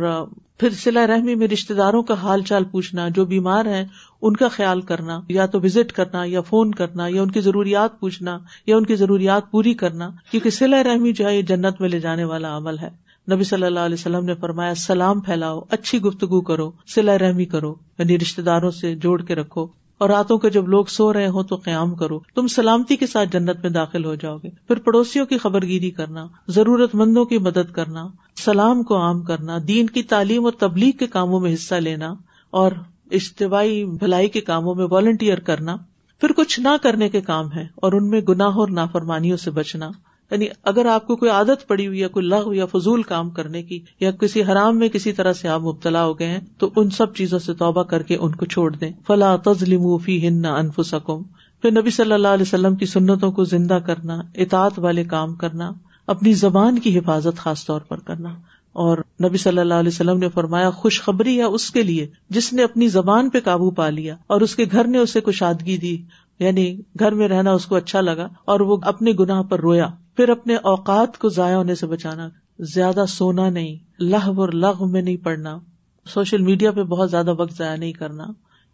پھر صلہ رحمی میں رشتہ داروں کا حال چال پوچھنا، جو بیمار ہیں ان کا خیال کرنا، یا تو وزٹ کرنا یا فون کرنا یا ان کی ضروریات پوچھنا یا ان کی ضروریات پوری کرنا، کیونکہ صلہ رحمی جو ہے یہ جنت میں لے جانے والا عمل ہے. نبی صلی اللہ علیہ وسلم نے فرمایا سلام پھیلاؤ، اچھی گفتگو کرو، صلہ رحمی کرو، یعنی رشتہ داروں سے جوڑ کے رکھو، اور راتوں کو جب لوگ سو رہے ہوں تو قیام کرو، تم سلامتی کے ساتھ جنت میں داخل ہو جاؤ گے. پھر پڑوسیوں کی خبر گیری کرنا، ضرورت مندوں کی مدد کرنا، سلام کو عام کرنا، دین کی تعلیم اور تبلیغ کے کاموں میں حصہ لینا، اور اجتماعی بھلائی کے کاموں میں والنٹیئر کرنا. پھر کچھ نہ کرنے کے کام ہیں، اور ان میں گناہ اور نافرمانیوں سے بچنا، یعنی اگر آپ کو کوئی عادت پڑی ہوئی ہے کوئی لغو یا فضول کام کرنے کی، یا کسی حرام میں کسی طرح سے آپ مبتلا ہو گئے ہیں، تو ان سب چیزوں سے توبہ کر کے ان کو چھوڑ دیں. فلا تظلموا فیہن انفسکم. پھر نبی صلی اللہ علیہ وسلم کی سنتوں کو زندہ کرنا، اطاعت والے کام کرنا، اپنی زبان کی حفاظت خاص طور پر کرنا. اور نبی صلی اللہ علیہ وسلم نے فرمایا خوشخبری ہے اس کے لیے جس نے اپنی زبان پہ قابو پا لیا اور اس کے گھر نے اسے کشادگی دی، یعنی گھر میں رہنا اس کو اچھا لگا اور وہ اپنے گناہ پر رویا. پھر اپنے اوقات کو ضائع ہونے سے بچانا، زیادہ سونا نہیں، لہو اور لغو میں نہیں پڑنا، سوشل میڈیا پہ بہت زیادہ وقت ضائع نہیں کرنا،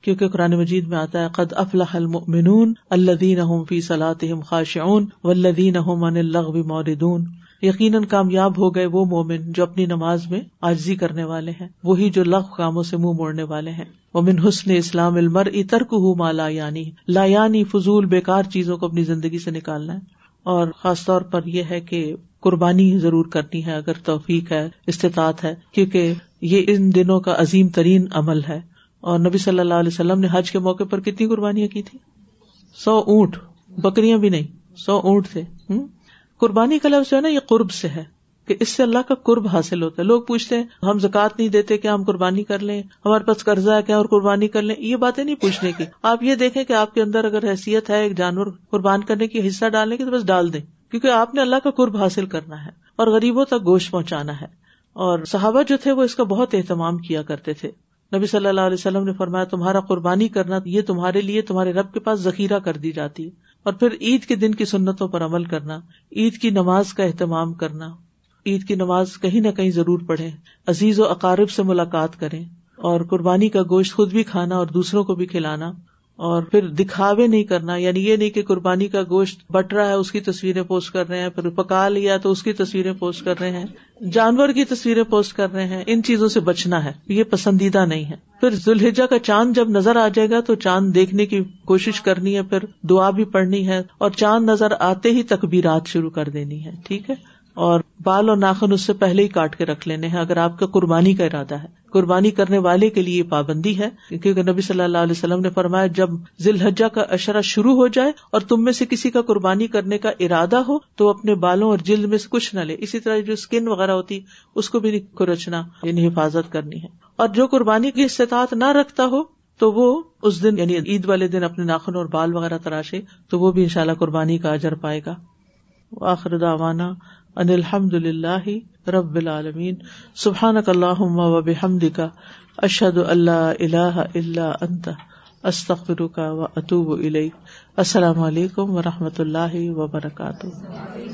کیونکہ قرآن مجید میں آتا ہے قد افلح المؤمنون الذین هم فی صلاتهم خاشعون والذین هم عن اللغو معرضون، یقیناً کامیاب ہو گئے وہ مومن جو اپنی نماز میں عاجزی کرنے والے ہیں، وہی جو لغو کاموں سے منہ موڑنے والے ہیں. ومن حسن اسلام المرء ترکہ ما لا یعنی، لا یعنی فضول بیکار چیزوں کو اپنی زندگی سے نکالنا ہے، اور خاص طور پر یہ ہے کہ قربانی ضرور کرنی ہے اگر توفیق ہے، استطاعت ہے، کیونکہ یہ ان دنوں کا عظیم ترین عمل ہے. اور نبی صلی اللہ علیہ وسلم نے حج کے موقع پر کتنی قربانیاں کی تھی؟ سو اونٹ، بکریاں بھی نہیں، سو اونٹ تھے. قربانی کا لفظ جو ہے نا یہ قرب سے ہے کہ اس سے اللہ کا قرب حاصل ہوتا ہے. لوگ پوچھتے ہیں ہم زکوٰۃ نہیں دیتے کیا ہم قربانی کر لیں، ہمارے پاس قرضہ ہے کیا اور قربانی کر لیں، یہ باتیں نہیں پوچھنے کی. آپ یہ دیکھیں کہ آپ کے اندر اگر حیثیت ہے ایک جانور قربان کرنے کی، حصہ ڈالنے کی، تو بس ڈال دیں، کیونکہ آپ نے اللہ کا قرب حاصل کرنا ہے اور غریبوں تک گوشت پہنچانا ہے. اور صحابہ جو تھے وہ اس کا بہت اہتمام کیا کرتے تھے. نبی صلی اللہ علیہ وسلم نے فرمایا تمہارا قربانی کرنا یہ تمہارے لیے تمہارے رب کے پاس ذخیرہ کر دی جاتی ہے. اور پھر عید کے دن کی سنتوں پر عمل کرنا، عید کی نماز کا اہتمام کرنا، عید کی نماز کہیں نہ کہیں ضرور پڑھیں، عزیز و اقارب سے ملاقات کریں، اور قربانی کا گوشت خود بھی کھانا اور دوسروں کو بھی کھلانا. اور پھر دکھاوے نہیں کرنا، یعنی یہ نہیں کہ قربانی کا گوشت بٹ رہا ہے اس کی تصویریں پوسٹ کر رہے ہیں، پھر پکا لیا تو اس کی تصویریں پوسٹ کر رہے ہیں، جانور کی تصویریں پوسٹ کر رہے ہیں، ان چیزوں سے بچنا ہے، یہ پسندیدہ نہیں ہے. پھر ذوالحجہ کا چاند جب نظر آ جائے گا تو چاند دیکھنے کی کوشش کرنی ہے، پھر دعا بھی پڑھنی ہے، اور چاند نظر آتے ہی تکبیرات شروع کر دینی ہے، ٹھیک ہے. اور بال اور ناخن اس سے پہلے ہی کاٹ کے رکھ لینے ہیں اگر آپ کا قربانی کا ارادہ ہے. قربانی کرنے والے کے لیے پابندی ہے، کیونکہ نبی صلی اللہ علیہ وسلم نے فرمایا جب ذی الحجہ کا عشرہ شروع ہو جائے اور تم میں سے کسی کا قربانی کرنے کا ارادہ ہو تو اپنے بالوں اور جلد میں سے کچھ نہ لے. اسی طرح جو اسکن وغیرہ ہوتی اس کو بھی کچنا، یعنی حفاظت کرنی ہے. اور جو قربانی کی استطاعت نہ رکھتا ہو تو وہ اس دن یعنی عید والے دن اپنے ناخن اور بال وغیرہ تراشے تو وہ بھی انشاءاللہ قربانی کا اجر پائے گا. آخر دعوانا ان الحمد للہ رب العالمین. سبحانک اللہم و بحمدک اشہد ان لا الہ الا انت استغفرک و اتوب الیک. السلام علیکم و رحمۃ اللہ وبرکاتہ.